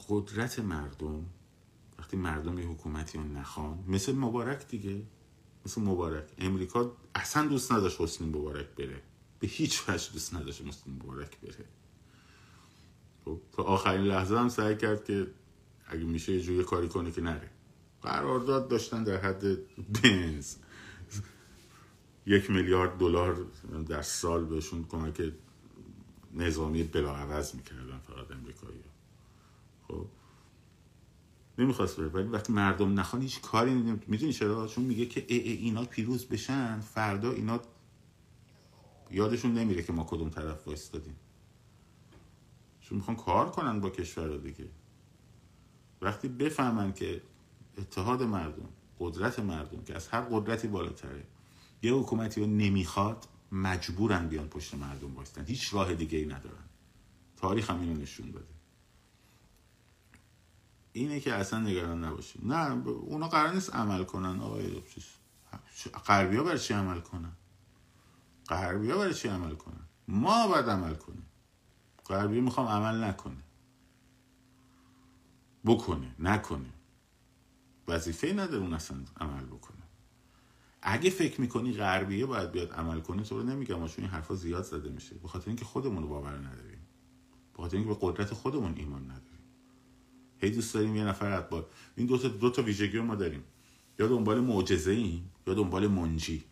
قدرت مردم وقتی مردم یه حکومتی رو نخوان، مثل مبارک دیگه، مثل مبارک امریکا اصلا دوست نداشت حسنی مبارک بره، به هیچ وجه دوست نداشت حسنی مبارک بره. خب تا آخرین لحظه هم سعی کرد که اگه میشه یه جوری کاری کنه که نره. قرارداد داشتن در حد بنز یک میلیارد دلار در سال بهشون کمک نظامی بلاعوض میکردن فقط امریکایی ها. خب نمیخواست بره، ولی وقتی مردم نخوان هیچ کاری نمیدونم. میدونی چرا؟ چون میگه که ای ای اینا پیروز بشن فردا اینا یادشون نمیره که ما کدوم طرف وایستادیم، چون میخوان کار کنن با کشور دیگه. وقتی بفهمن که اتحاد مردم، قدرت مردم که از هر قدرتی بالاتره، یه حکومتی رو نمیخواد، مجبورن بیان پشت مردم وایستن، هیچ راه دیگه ای ندارن. تاریخ هم اینو نشون داده. اینه که اصلا نگران نباشیم. نه اونا قرار نیست عمل کنن. آقای غربی ها برای چی عمل کنن؟ غربی ها برای چی عمل کنن؟ ما باید عمل کنیم. غربی میخوام عمل نکنه، بکنه، نکنه، وظیفه نداره اون اصلا عمل بکنه. اگه فکر میکنی غربیه باید بیاد عمل کنه، تو رو نمیگم چون این حرفا زیاد زده میشه، به خاطر اینکه خودمون رو باور نداریم، به خاطر اینکه به قدرت خودمون ایمان نداریم. هی دوست داریم یه نفر اتبار. این دو تا دو تا ویژگی ما داریم، یا دنبال معجزه ایم یا دنبال منجی.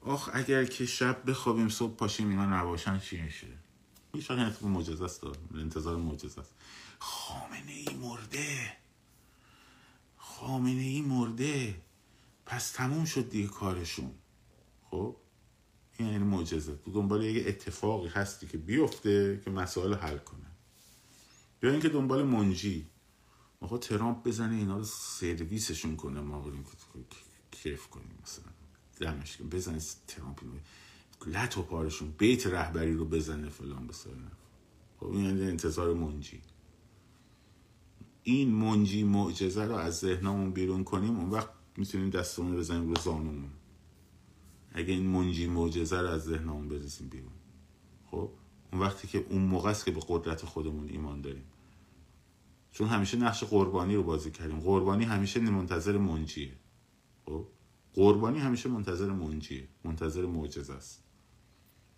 آخ اگر که شب بخوابیم صبح پاشیم اینا نباشن چی میشه؟ هیچ وقت نتیجه معجزه است، انتظار معجزه است. خامنه ای مرده، خامنه ای مرده، پس تموم شد دیگه کارشون. خب این یعنی معجزه. تو دنبال یه اتفاقی هستی که بیفته که مسائل حل کنه، یا اینکه دنبال منجی، آقا ترامپ بزنه اینا رو سرویسشون کنه، ما بریم کیف کنیم مثلا، دمش کن بزنه ترامپ اینو لط و پارشون، بیت رهبری رو بزنه فلان بسازن. خب این یعنی انتظار منجی. این منجی معجزه رو از ذهنمون بیرون کنیم، اون وقت میتونیم دستمون بزنیم رو زانومون. اگه این منجی معجزه رو از ذهنمون بزنیم بیرون، خب اون وقتی که اون موقع است که به قدرت خودمون ایمان داریم، چون همیشه نقش قربانی رو بازی کردیم. قربانی همیشه منتظر منجیه. خب قربانی همیشه منتظر منجیه، منتظر معجزه است.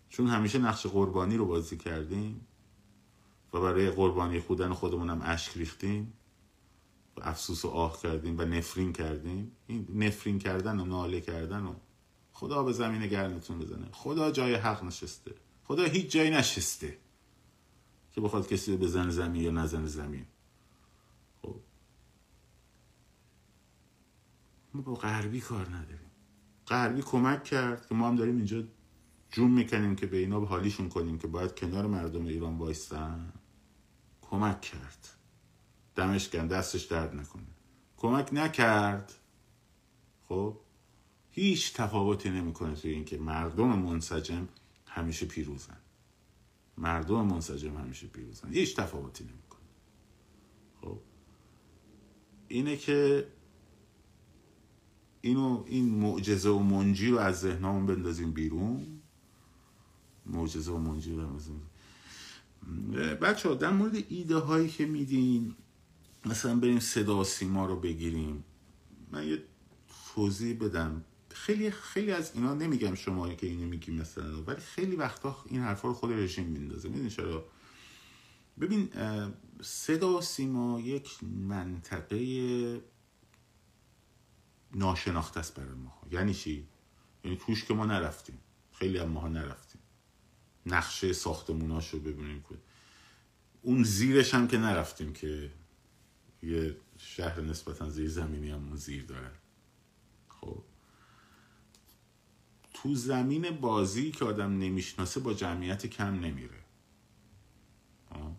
چون همیشه نقش قربانی رو بازی کردیم و برای قربانی خودن خودمون هم اشک ریختیم و افسوس و آه کردیم و نفرین کردیم. این نفرین کردن و ناله کردن و خدا به زمین گرمتون بزنه. خدا جای حق نشسته، خدا هیچ جایی نشسته. که بخواد کسی بزن زمین یا نزن زمین. خب ما با غربی کار نداریم. غربی کمک کرد که ما هم داریم اینجا جون میکنیم که به اینا به حالیشون کنیم که باید کنار مردم ایران وایسن. کمک کرد، دمش گرم، دستش درد نکنه. کمک نکرد، خب هیچ تفاوتی نمیکنه توی این که مردم منسجم همیشه پیروزن. مردم منسجم همیشه پیروزن. هیچ تفاوتی نمیکنه. خب اینه که اینو این معجزه و منجی رو از ذهنمون بندازیم بیرون. معجزه و منجی رو از بچه ها در مورد ایده هایی که میدین، مثلا بریم صدا و سیما رو بگیریم، من یه توضیح بدم. خیلی خیلی از اینا نمیگم شما که اینو میگیم مثلا، ولی خیلی وقتا این حرفا رو خود رژیم میندازه. میدونی چرا؟ ببین صدا و سیما یک منطقه ناشناخته است برای ما. یعنی چی؟ یعنی توش که ما نرفتیم، خیلی از ماها نرفتیم. نقشه ساختموناشو ببینیم که اون زیرش هم که نرفتیم، که یه شهر نسبتا زیر زمینی هم زیر داره. خب تو زمین بازی که آدم نمیشناسه با جمعیت کم نمیره. آه.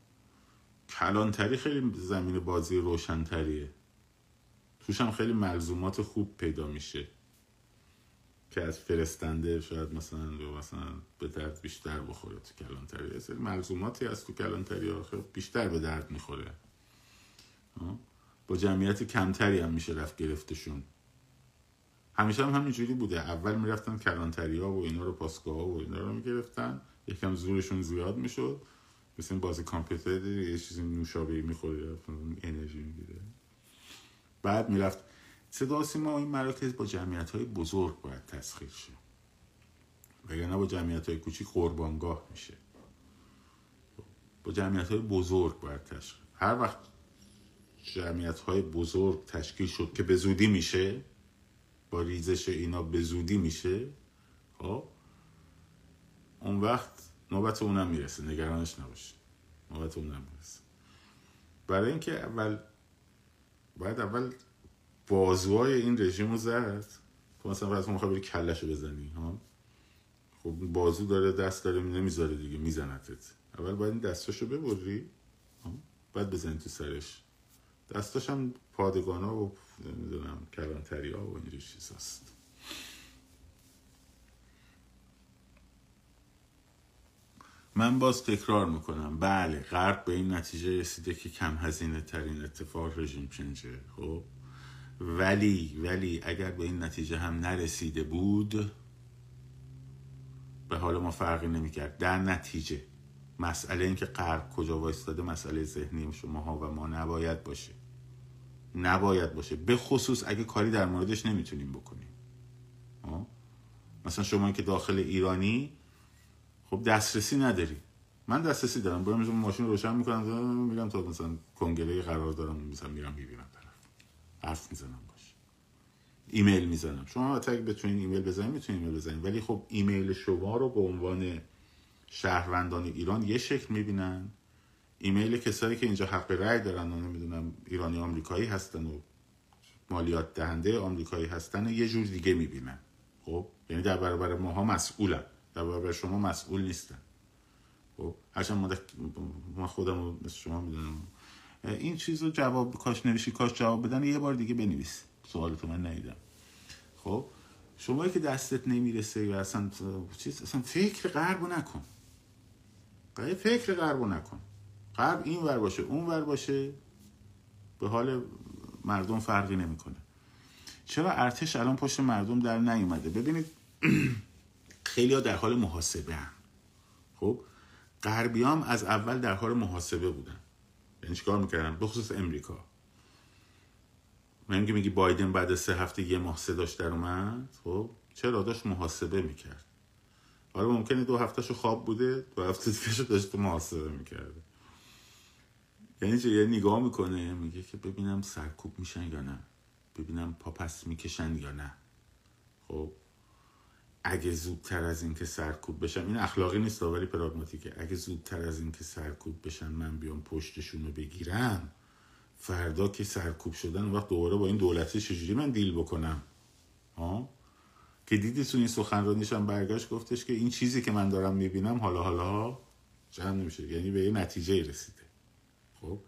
کلانتری خیلی زمین بازی روشنتریه، توش هم خیلی ملزومات خوب پیدا میشه که از فرستنده شاید مثلا مثلا به درد بیشتر بخوره. تو کلانتری اصلا ملزوماتی از تو کلانتری آخر بیشتر به درد میخوره. با جمعیت کمتری هم میشه رفت گرفتشون. همیشه هم همینجوری بوده، اول میرفتن کلانتری ها و اینا رو، پاسگاه ها و اینا رو میگرفتن، یکم زورشون زیاد میشد، مثلا بازی کامپیوتر یه چیزی نوشابه‌ای میخوره، انرژی میگیره. بعد میرفت صدا سیما. این مراکز با جمعیت‌های بزرگ باید تسخیر شه، وگرنه با جمعیت‌های کوچیک قربانگاه میشه. با جمعیت‌های بزرگ باید تشکیل. هر وقت جمعیت‌های بزرگ تشکیل شد که به زودی میشه، با ریزش اینا به زودی میشه، خب اون وقت نوبت اونم میرسه، نگرانش نباشه، نوبت اونم میرسه. برای اینکه اول باید اول بازوهای این رژیم رو زد. تو مثلا فرض کن میخوای بری کلش رو بزنی، ها خب بازو داره، دست داره، نمیذاره دیگه، میزنتت. اول باید این دستاشو ببری، بعد بزنی تو سرش. دستاش هم پادگانا و نمیدونم کلانتریا و اینجور چیزاست. من باز تکرار میکنم، بله غرب به این نتیجه رسیده که کم هزینه ترین اتفاق رژیم چنجه. خب ولی ولی اگر به این نتیجه هم نرسیده بود، به حال ما فرقی نمیکرد. در نتیجه مسئله این که غرب کجا وایستاده مسئله ذهنی شماها و ما نباید باشه، نباید باشه، به خصوص اگه کاری در موردش نمیتونیم بکنیم. آه؟ مثلا شما که داخل ایرانی خب دسترسی نداری. من دسترسی دارم، برم ماشین روشن میکنم میرم تا مثلا کنگره قرار دارم، مثلا میرم میبینم، حرف میزنم باش، ایمیل میزنم. شما حتی اگه بتونین ایمیل بزنین میتونین ایمیل بزنین، ولی خب ایمیل شما رو به عنوان شهروندان ایران یه شکل میبینن، ایمیل کسایی که اینجا حق رأی دارن و نمیدونم ایرانی آمریکایی هستن و مالیات دهنده آمریکایی هستن و یه جور دیگه میبینن. خب یعنی در برابر ماها مسئولن، در برابر شما مسئول نیستن. خب هرچند ما, ما خودمو مثل شما میدونم این چیز رو جواب کاش نوشی، کاش جواب بدن، یه بار دیگه بنویس سوالتو، من ندیدم. خب شمایی که دستت نمیرسه و اصلا چیز، اصلا فکر غربو نکن، غرب فکر غربو نکن. غرب این ور باشه اون ور باشه، به حال مردم فرقی نمیکنه. چرا ارتش الان پشت مردم در نیومده؟ ببینید خیلی ها در حال محاسبه هم. خب غربی هم از اول در حال محاسبه بودن. این چیکار میکردن؟ به خصوص امریکا. من که میگی بایدن بعد از سه هفته یه ماه صداش در اومد، خب چرا؟ داشت محاسبه میکرد. حالا ممکنه دو هفتهشو خواب بوده، دو هفته دیگهشو داشت محاسبه میکرده. یعنی چه؟ یه نگاه میکنه میگه که ببینم سرکوب میشن یا نه، ببینم پا پس میکشن یا نه. خب اگه زودتر از این که سرکوب بشم، این اخلاقی نیست ولی پراگماتیکه، اگه زودتر از این که سرکوب بشن من بیام پشتشون رو بگیرم، فردا که سرکوب شدن وقت دوباره با این دولتی چجوری من دیل بکنم؟ ها؟ که دیدی تو این سخنرانیش هم برگشت گفتش که این چیزی که من دارم میبینم حالا حالا جمع نمیشه، یعنی به یه نتیجه رسیده. خب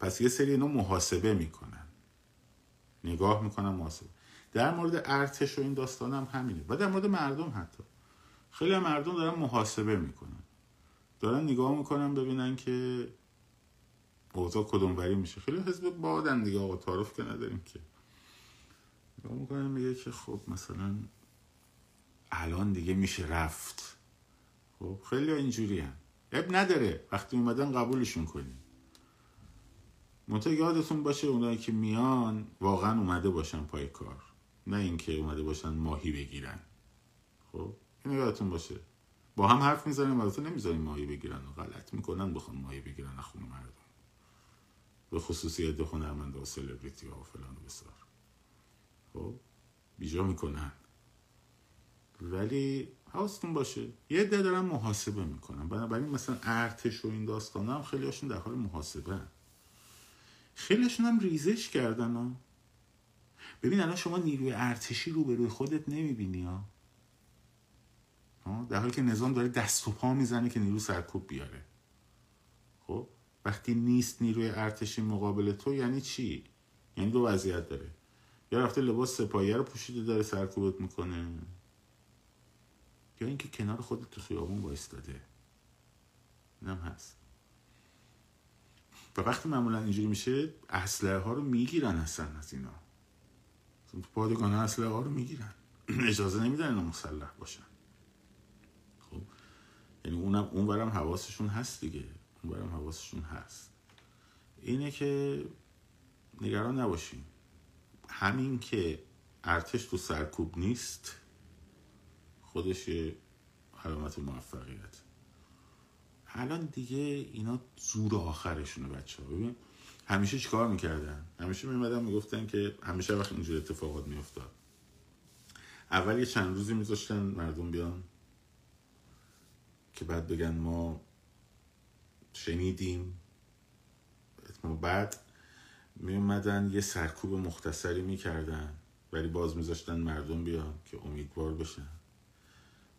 پس یه سری اینا محاسبه میکنن، نگاه میکنن، محاسبه. در مورد ارتش و این داستان هم همینه و در مورد مردم حتی خیلی مردم دارن محاسبه میکنن، دارن نگاه میکنن ببینن که اوضاع کدوموری میشه. خیلی حزب بادن دیگه، آقا تعارف که نداریم که. نگاه میکنن میگه که خب مثلا الان دیگه میشه رفت. خب خیلی اینجوری هم اب نداره، وقتی اومدن قبولشون کنیم. منطقه یادتون باشه اونایی که میان واقعا اومده باشن پای کار، نه اینکه اومده باشن ماهی بگیرن. خب اینو یادتون باشه، با هم حرف میزنیم البته نمیذاریم ماهی بگیرن، غلط میکنن بخون ماهی بگیرن از خون مردم، به خصوصی ده هنرمندا و سلبریتی ها و فلان و بسار. خب بیجا میکنن، ولی حواستون باشه یه عده دارن محاسبه میکنن. بنابراین مثلا ارتش و این داستانا هم خیلی هاشون در حال محاسبه هن. خیلی هاشون هم ریزش کردن ها. ببین الان شما نیروی ارتشی رو به روی خودت نمیبینی ها. ها در حالی که نظام داره دست و پا میزنه که نیرو سرکوب بیاره. خب وقتی نیست نیروی ارتشی مقابل تو یعنی چی؟ یعنی دو وضعیت داره، یا رفته لباس سپاهی رو پوشیده داره سرکوبت میکنه، یا اینکه کنار خودت تو خیابون وایستاده. اینم هست. و وقتی معمولا اینجوری میشه اسلحه ها رو میگیرن، اصلا از اینا تو پادگان اسلحه ها رو میگیرن، اجازه نمیدن اینا مسلح باشن. خب یعنی اونم اونورم حواسشون هست دیگه، اونورم حواسشون هست. اینه که نگران نباشیم. همین که ارتش تو سرکوب نیست خودش یه علامت موفقیت. الان دیگه اینا زور آخرشونه بچه ها. ببین همیشه چیکار میکردن؟ همیشه میمدن میگفتن که همیشه وقت اینجور اتفاقات میافتاد اول یه چند روزی میذاشتن مردم بیان که بعد بگن ما شنیدیم. بعد میومدن یه سرکوب مختصری میکردن ولی باز میذاشتن مردم بیان که امیدوار بشن.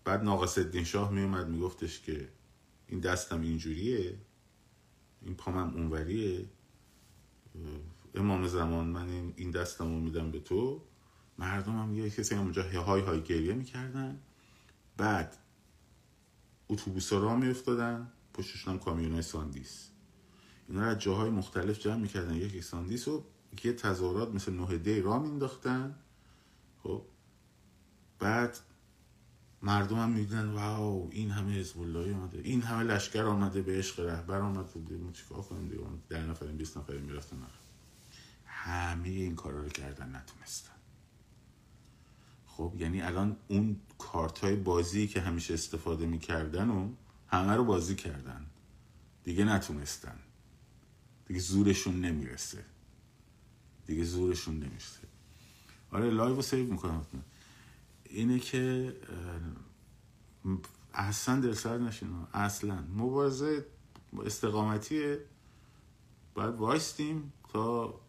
بعد ناقصالدین شاه می اومد میگفتش که این دستم اینجوریه، این پامم اونوریه، امام زمان من این دستمو میدم به تو. مردمم یه کسی اونجا های های گریه میکردن. بعد اتوبوسا راه میافتادن، پشتشون هم کامیونای ساندیس. اینا رو از جاهای مختلف جمع میکردن، یک ساندیس و یه تظاهرات مثل نه دی راه مینداختن. خب بعد مردم هم میگن واو این همه حزب الله اومده، این همه لشکر اومده، به عشق رهبر اومده، ما چیکار کنیم دیگه؟ ده نفر بیست نفر میرفتن. همه این کارا رو کردن نتونستن. خب یعنی الان اون کارتای بازی که همیشه استفاده میکردن و همه رو بازی کردن دیگه، نتونستن دیگه، زورشون نمیرسه دیگه، زورشون نمیرسه. آره لایو سیو میکنم. اینه که اصلا دل سرد نشین. اصلا مبارزه استقامتیه، باید وایستیم تا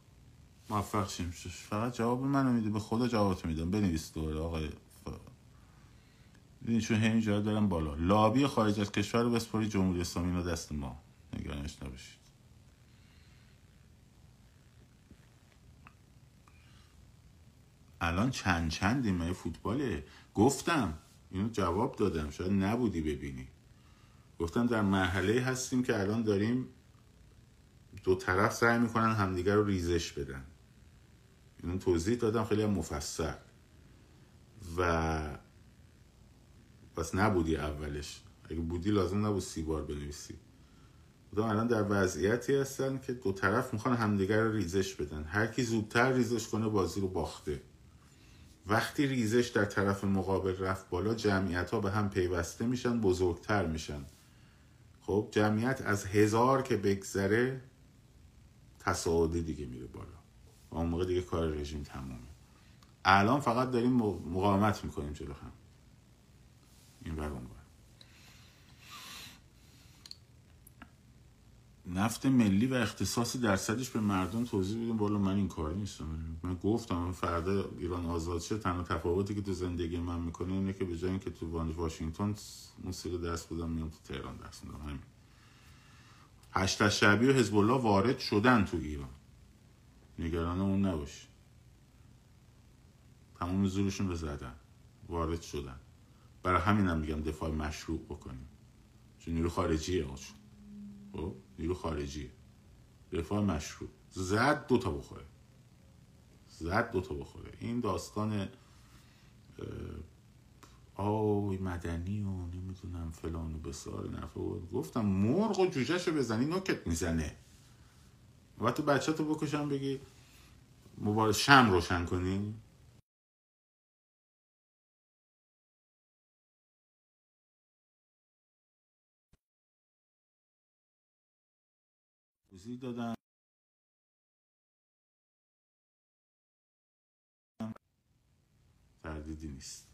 موفق شیم. فقط جواب منو میده، به خدا جوابتو میدم. بنویس دوره آقای ف... این چون همینجا دارم بالا لابی خارج از کشور رو بسپاری جمهوری اسلامی رو دست ما، نگرانش نباشید. الان چند چند این فوتباله. گفتم اینو جواب دادم، شاید نبودی ببینی. گفتم در مرحله هستیم که الان داریم دو طرف سعی میکنن همدیگر رو ریزش بدن. اینو توضیح دادم خیلی مفصل و بس. نبودی اولش، اگه بودی لازم نبود سی بار بنویسی. گفتم الان در وضعیتی هستن که دو طرف میخوان همدیگر رو ریزش بدن، هر کی زودتر ریزش کنه بازی رو باخته. وقتی ریزش در طرف مقابل رفت بالا، جمعیت ها به هم پیوسته میشن، بزرگتر میشن. خب جمعیت از هزار که بگذره تصاعدی دیگه میره بالا و اون موقع دیگه کار رژیم تمومه. الان فقط داریم مقاومت میکنیم جلو هم. این ور اون ور. نفت ملی و اختصاص درصدش به مردم توضیح بدیم. والا من این کار نیستم. من گفتم فردا ایران آزاد شه، تنها تفاوتی که تو زندگی من میکنه اینه که به جای اینکه تو واشنگتن موسیقی درس بودم، میام تو تهران درس میدم. همین. هشت شعبی و حزب الله وارد شدن تو ایران، نگران اون نباش. تمام زورشون رو زدن، وارد شدن. برای همین هم میگم دفاع مشروع بکنیم، چون نیرو خارجیه. آشون خب نیرو خارجیه، دفاع مشروع. زد دوتا بخوره، زد دوتا بخوره. این داستان آوی مدنی و نمیتونم فلان و بسار نفه بود. گفتم مرغ و جوجهشو بزنی نوکت میزنه. وقتی بچه تو بکشم بگی مبارز شم روشن کنی. بزید دادن تردیدی نیست.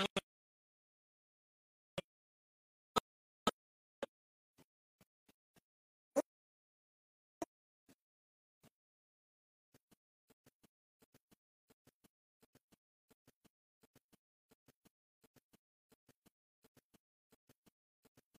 Thank you.